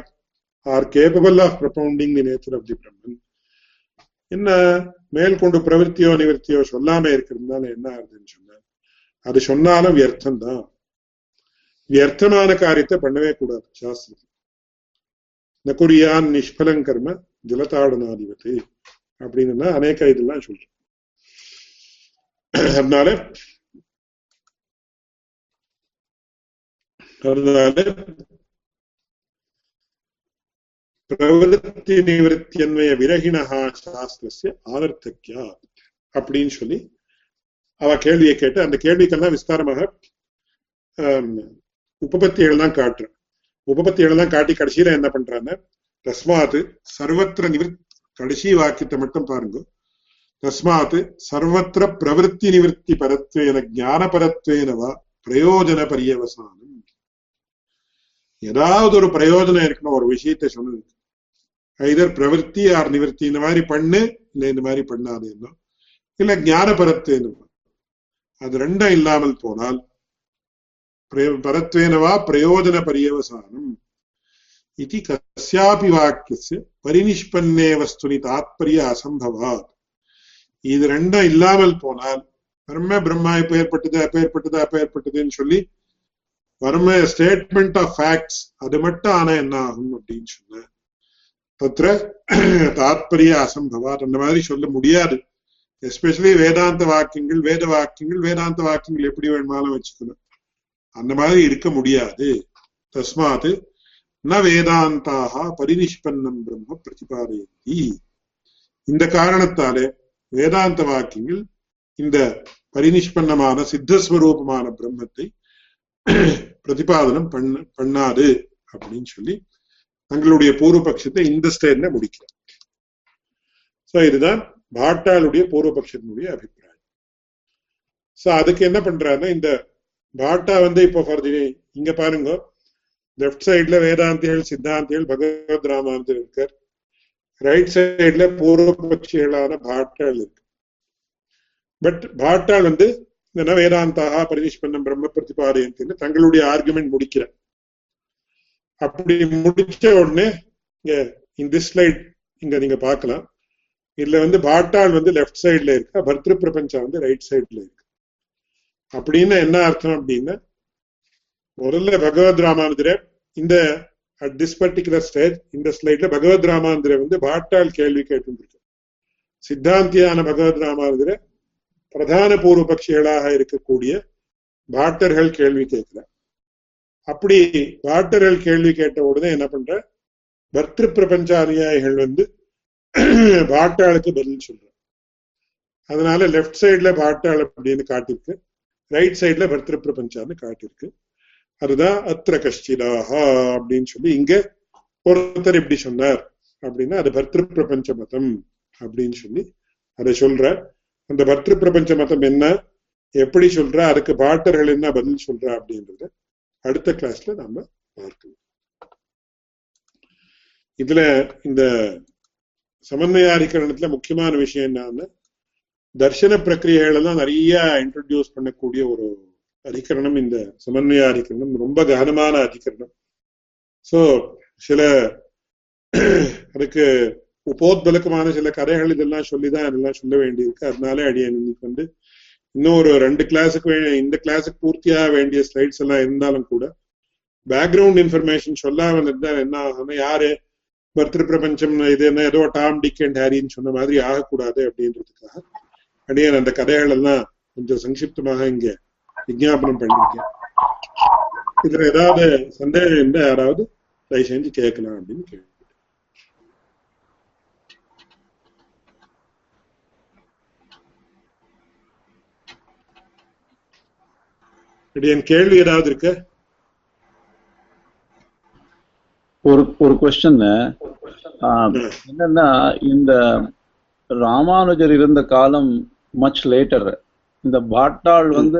are capable of propounding the nature of the Brahman என்ன மேல்கொண்டு பிரவருத்தியோ நிவர்த்தியோ சொல்லாம இருக்கிறதுனால என்ன ஆகுதுன்னு சொன்னா அது சொன்னாலும் வியர்த்தம் தான். வியர்த்தமான காரியத்தை பண்ணவே கூடாது சாஸ்திரத்துல. நகுரியான் நிஷ்பலம் கர்ம ஜலதாடனாதிபதி அப்படின்னு அநேக இதெல்லாம் சொல்றோம். அதனால அதனால பிரவருத்தி நிவர்த்தியன்மய விரகிணா சாஸ்திரஸ்ய ஆனர்த்தக்யா அப்படின்னு சொல்லி அவ கேள்வியை கேட்டு அந்த கேள்விக்கெல்லாம் விஸ்தாரமாக உபபத்திகள் தான் காட்டுறேன். உபபத்திகள் தான் காட்டி கடைசியில என்ன பண்றாங்க, தஸ்மாத்து சர்வத்திர நிவிற்த், கடைசி வாக்கியத்தை மட்டும் பாருங்க, தஸ்மாத்து சர்வத்திர பிரவருத்தி நிவர்த்தி பரத்வேன ஜான பரத்வேனவா பிரயோஜன பரியவசானம். ஏதாவது ஒரு பிரயோஜனம் இருக்கணும் ஒரு விஷயத்தை சொன்னதுக்கு, ஐதர் பிரவருத்தி ஆர் நிவர்த்தி, இந்த மாதிரி பண்ணு இல்லை இந்த மாதிரி பண்ணாது என்ன, இல்ல ஜான பரத்வேனவா, அது ரெண்டும் இல்லாமல் போனால் பரத்வேனவா பிரயோஜன பரியவசானம். इति कस्यापि वाक्यस्य परिनिष्पन्ने वस्तुनि तात्पर्य असंभवात्. இது ரெண்டும் இல்லாமல் போனால் வர்ம பிரம்மா இப்ப ஏற்பட்டது அப்ப ஏற்பட்டது அப்ப ஏற்பட்டதுன்னு சொல்லி வர்ம ஸ்டேட்மெண்ட் ஆஃப் ஃபேக்ட்ஸ் அது மட்டும் ஆனா என்ன ஆகும் அப்படின்னு சொன்ன தத்ர தாத்பரிய அசம்பவாத், அந்த மாதிரி சொல்ல முடியாது. எஸ்பெஷலி வேதாந்த வாக்கியங்கள் வேத வாக்கியங்கள் வேதாந்த வாக்கியங்கள் எப்படி வேணுமாலும் வச்சுக்கணும், அந்த மாதிரி இருக்க முடியாது. தஸ்மாத் ந வேதாந்தாக பரிநிஷ்பன்னம் பிரம்ம பிரதிபாதயந்தி. இந்த காரணத்தாலே வேதாந்த வாக்கியங்கள் இந்த பரிநிஷ்பன்னமான சித்தஸ்வரூபமான பிரம்மத்தை பிரதிபாதனம் பண்ண பண்ணாது அப்படின்னு சொல்லி தங்களுடைய பூர்வபக்ஷத்தை இந்த ஸ்டேட்ல முடிக்கிறார். சோ இதுதான் பாட்டாளுடைய பூர்வபக்ஷத்தினுடைய அபிப்பிராயம். சோ அதுக்கு என்ன பண்றாருன்னா, இந்த பாட்டா வந்து இப்போ ஃபார் தி இங்க பாருங்க, லெப்ட் சைட்ல வேதாந்திகள் சித்தாந்திகள் பகவத் ராமாந்திகள் இருக்கார், ரைட் சைட்ல பூர்வபக்ஷிகளான பாட்டாள் இருக்கு. பட் பாட்டாள் வந்து இந்த வேதாந்தாக பரிநிஷ்பன்னம் பிரம்ம பிரதிபாதயந்தின்னு தங்களுடைய ஆர்குமெண்ட் முடிக்கிற, அப்படி முடிச்ச உடனே இங்க இந்த ஸ்லைட் இங்க நீங்க பாக்கலாம், இதுல வந்து பாட்டாள் வந்து லெப்ட் சைட்ல இருக்கா, பர்த்ரு பிரபஞ்சா வந்து ரைட் சைட்ல இருக்கு. அப்படின்னு என்ன அர்த்தம் அப்படின்னா, முதல்ல பகவத் ராமானுஜரே இந்த அட் திஸ் பர்டிகுலர் ஸ்டேஜ் இந்த ஸ்லைட்ல பகவத் ராமானுஜரே வந்து பாட்டால் கேள்வி கேட்டுருக்கு, சித்தாந்தியான பகவத் ராமானுஜரே பிரதான பூர்வபக்ஷிகளாக இருக்கக்கூடிய பாட்டர்கள் கேள்வி கேட்கிற. அப்படி பாட்டர்கள் கேள்வி கேட்ட உடனே என்ன பண்ற, பர்த்ருப்பிரபஞ்சாரியாய்கள் வந்து பாட்டாளுக்கு பதில் சொல்ற. அதனால லெப்ட் சைட்ல பாட்டாள் அப்படின்னு காட்டிருக்கு, ரைட் சைட்ல பர்த்ருப்பிரபஞ்சான்னு காட்டிருக்கு. அதுதான் அத்திர கஷ்டிதாஹா அப்படின்னு சொல்லி இங்க ஒருத்தர் எப்படி சொன்னார் அப்படின்னா அது பர்த்ரு பிரபஞ்ச மதம் அப்படின்னு சொல்லி அதை சொல்ற. அந்த பர்த்ரு பிரபஞ்ச மதம் என்ன, எப்படி சொல்ற, அதுக்கு பாட்டர்கள் என்ன பதில் சொல்ற அப்படின்றத அடுத்த கிளாஸ்ல நாம பார்க்கலாம். இதுல இந்த சமன்வயாதிகரணத்துல முக்கியமான விஷயம் என்னன்னா, தர்சன பிரக்ரியைகள் எல்லாம் நிறைய இன்ட்ரடியூஸ் பண்ணக்கூடிய ஒரு அதிகரணம் இந்த சமன்வய அதிகரணம், ரொம்ப கவனமான அதிகரணம். சோ சில அதுக்கு உபோத்பலகமான சில கதைகள் இதெல்லாம் சொல்லிதான் அதெல்லாம் சொல்ல வேண்டியிருக்கு. அதனால அடியே இன்னைக்கு வந்து இன்னும் ஒரு ரெண்டு கிளாஸுக்கு இந்த கிளாஸுக்கு பூர்த்தியாக வேண்டிய ஸ்லைட்ஸ் எல்லாம் இருந்தாலும் கூட பேக்ரவுண்ட் இன்ஃபர்மேஷன் சொல்லாமல் இருந்தால் என்ன ஆகும்னா, யாரு பர்த்ரு பிரபஞ்சம் இது என்ன ஏதோ டாம் டிக் அண்ட் ஹாரின்னு சொன்ன மாதிரி ஆகக்கூடாது. அப்படின்றதுக்காக அடியே அந்த கதைகள் எல்லாம் கொஞ்சம் சங்கிப்தமாக இங்க விஜாபனம் பண்ணிருக்கேன். இதுல ஏதாவது சந்தேகம் இருந்தா யாராவது தயவு செஞ்சு கேட்கலாம் அப்படின்னு கேள்வி. என் கேள்வி ஏதாவது இருக்கு? ஒரு ஒரு கொஸ்டின் என்னன்னா, இந்த ராமானுஜர் இருந்த காலம் மச் லேட்டர், இந்த பாட்டாள் வந்து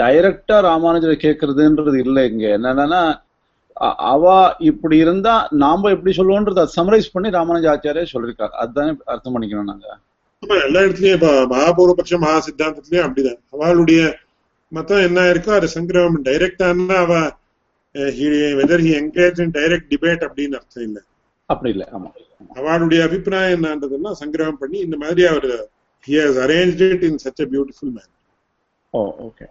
டைரக்டா ராமானுஜரை கேட்கறதுன்றது இல்லை. இங்க என்னன்னா, அவ இப்படி இருந்தா நாம எப்படி சொல்லுவோன்றது அதை சமரைஸ் பண்ணி ராமானுஜாச்சாரியா சொல்லிருக்காரு. அதுதானே அர்த்தம் பண்ணிக்கணும் நாங்க. எல்லா இடத்துலயும் மகாபூர்வபக்ஷ மகா சித்தாந்தத்திலயும் அப்படிதான் அவளுடைய மதம் என்ன இருக்கோ அது சங்கிரமம் டைரக்டான்னா அவ whether he engage in direct debate அப்படின்னு அர்த்தம் இல்லை, அப்படி இல்லை. ஆமா, அவளுடைய அபிப்பிராயம் என்னன்றதுன்னா சங்கிரமம் பண்ணி இந்த மாதிரி அவர் he has arranged it in such a beautiful manner. Oh, okay.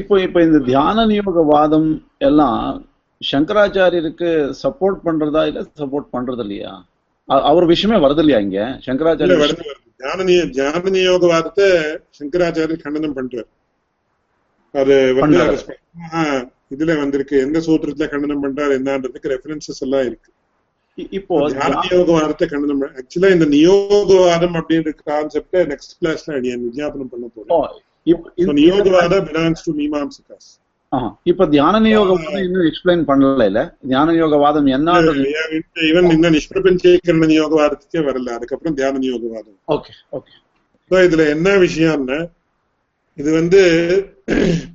இப்போ இப்போ இந்த தியான நியோகவாதம் எல்லாம் சங்கராச்சாரியருக்கு சப்போர்ட் பண்றதா இல்ல சப்போர்ட் பண்றது இல்லையா? அவர் விஷயமே வருது இல்லையா இங்க சங்கராச்சாரியர்? தியான தியான நியோகவாதத்தை சங்கராச்சாரியர் கண்டனம் பண்றார். அது வந்து இதுல வந்திருக்கு, எந்த சூத்திரத்துல கண்டனம் பண்றாரு என்னன்றதுக்கு ரெஃபரன்சஸ் எல்லாம் இருக்கு. இப்போ நியோகவாதத்தை கண்டு நம்ம ஆக்சுவலா இந்த நியோகவாதம் அப்படின்ற கான்செப்ட நெக்ஸ்ட் கிளாஸ்ல நான் விஞ்ஞாபனம் பண்ண போறேன். நியோகவாதம் belongs to மீமாம்சகா. இப்ப தியான நியோகவாதம் இன்னும் எக்ஸ்பிளைன் பண்ணல. இல்ல தியான நியோகவாதம் என்ன, ஈவன் இன்னும் நிஷ்பிரபஞ்சீகரண நியோகவாதத்துக்கே வரல, அதுக்கப்புறம் தியான நியோகவாதம். Okay okay. இதுல என்ன விஷயம்னா, இது வந்து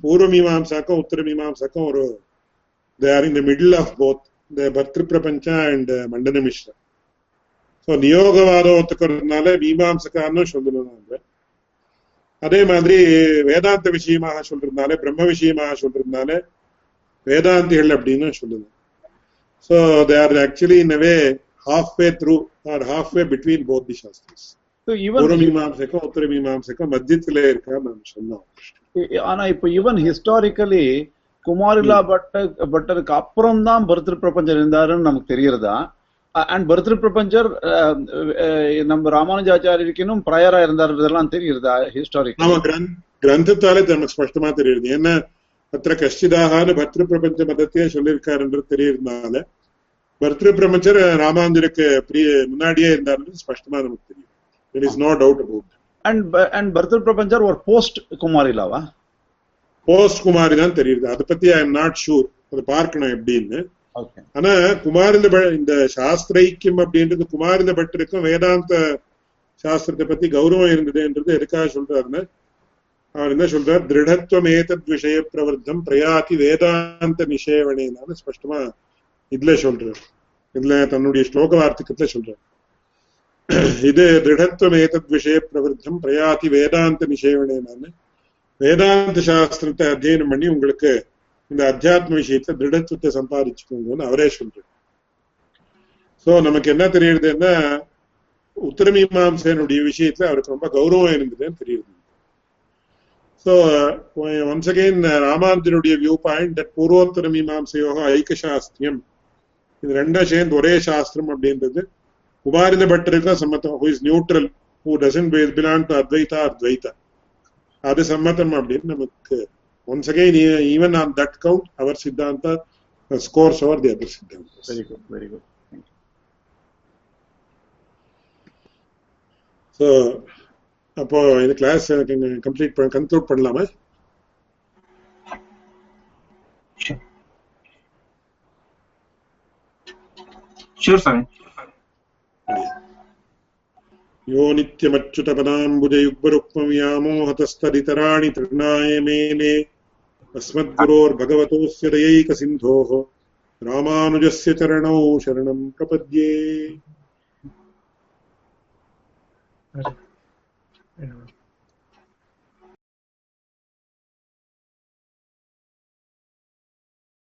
பூர்வ மீமாம்சாக்கும் உத்தர மீமாம்சாக்கும் ஒரு they are in the middle of both the Bhartṛprapañca and uh, Maṇḍana Miśra. So niyogavada ottakaranaala mimamsakarnu solranga. Adhe maadhiri Vedanta vishayama solranaala Brahma vishayama solranaala Vedantigal appadinu solranga. So they are actually in a way halfway through or halfway between both the shastras. So even Pūrva Mīmāṃsā, Uttara Mīmāṃsā madhyathile irukka naan sonna. Ana ipo even historically குமாரிலா பட்ட பட்டருக்கு அப்புறம் தான் பர்த்ருப்பிரபஞ்சர் இருந்தாருன்னு நமக்கு தெரியறதா? And பர்த்ருப்பிரபஞ்சர் நம்ம ராமானுஜாச்சாரியருக்கினும் பிரயரா இருந்தாரு இதெல்லாம் தெரியுறதா historic? நம்ம கிரந்தத்தாலே நமக்கு ஸ்பஷ்டமா தெரியுது. என்ன அத்திர கஷ்டிதாகான பர்த்ருப்பிரபஞ்ச மதத்தையே சொல்லியிருக்காருன்றது தெரியுறதுனால பர்த்ருப்பிரபஞ்சர் ராமானுஜருக்கு முன்னாடியே இருந்தாருன்னு ஸ்பஷ்டமா நமக்கு தெரியும். There is no doubt about. And and பர்த்ருப்பிரபஞ்சர் ஒரு போஸ்ட் குமாரிலாவா? போஸ்ட் குமாரி தான் தெரியுது. அதை பத்தி ஐ எம் நாட் ஷூர், அதை பார்க்கணும் எப்படின்னு. ஆனா குமாரில இந்த சாஸ்திரைக்கும் அப்படின்றது குமாரில பட்டருக்கும் வேதாந்த சாஸ்திரத்தை பத்தி கௌரவம் இருந்ததுன்றது எதுக்காக சொல்றாருன்னு அவர் என்ன சொல்றாரு, திருடத்துவம் ஏதத் விஷய பிரவர்த்தம் பிரயாதி வேதாந்த நிஷேவனேனால ஸ்பஷ்டமா இதுல சொல்றாரு. இதுல தன்னுடைய ஸ்லோக வார்த்திகத்துல சொல்றாரு, இது திருடத்துவம் ஏதத் விஷய பிரவர்த்தம் பிரயாதி வேதாந்த நிஷேவனேனால வேதாந்த சாஸ்திரத்தை அத்தியனம் பண்ணி உங்களுக்கு இந்த அத்தியாத்ம விஷயத்தை திருடத்துவத்தை சம்பாதிச்சுக்கோங்கன்னு அவரே சொல்றாரு. சோ நமக்கு என்ன தெரியுதுன்னா, உத்தர மீமாம்சனுடைய விஷயத்துல அவருக்கு ரொம்ப கௌரவம் இருந்ததுன்னு தெரியுது. சோ ஒன்ஸ் அகைன் ராமானுஜனுடைய வியூ பாயிண்ட் தட் பூர்வோத்தர மீமாம்சையோ ஐக்க சாஸ்திரியம், இது ரெண்டா சேர்ந்து ஒரே சாஸ்திரம் அப்படின்றது குமாரில பட்டருக்கும் சம்மதம். Who is neutral, who doesn't belong to Advaita Advaita, அது சம்மதம் அப்படின்னு நமக்கு once again even on that count our siddhanta scores over the other siddhanta. Very good very good. So அப்போ இந்த கிளாஸ் கம்ப்ளீட் பண்ண கன்க்ளூட் பண்ணலாமா? ஷூர் சாமி. यो नित्यमच्युतपदाम्बुजयुग्मरुक्मव्यामोहतस्तदितराणि तृणाय मेने अस्मद्गुरोर्भगवतोऽस्य दयैकसिन्धोः रामानुजस्य चरणौ शरणं प्रपद्ये.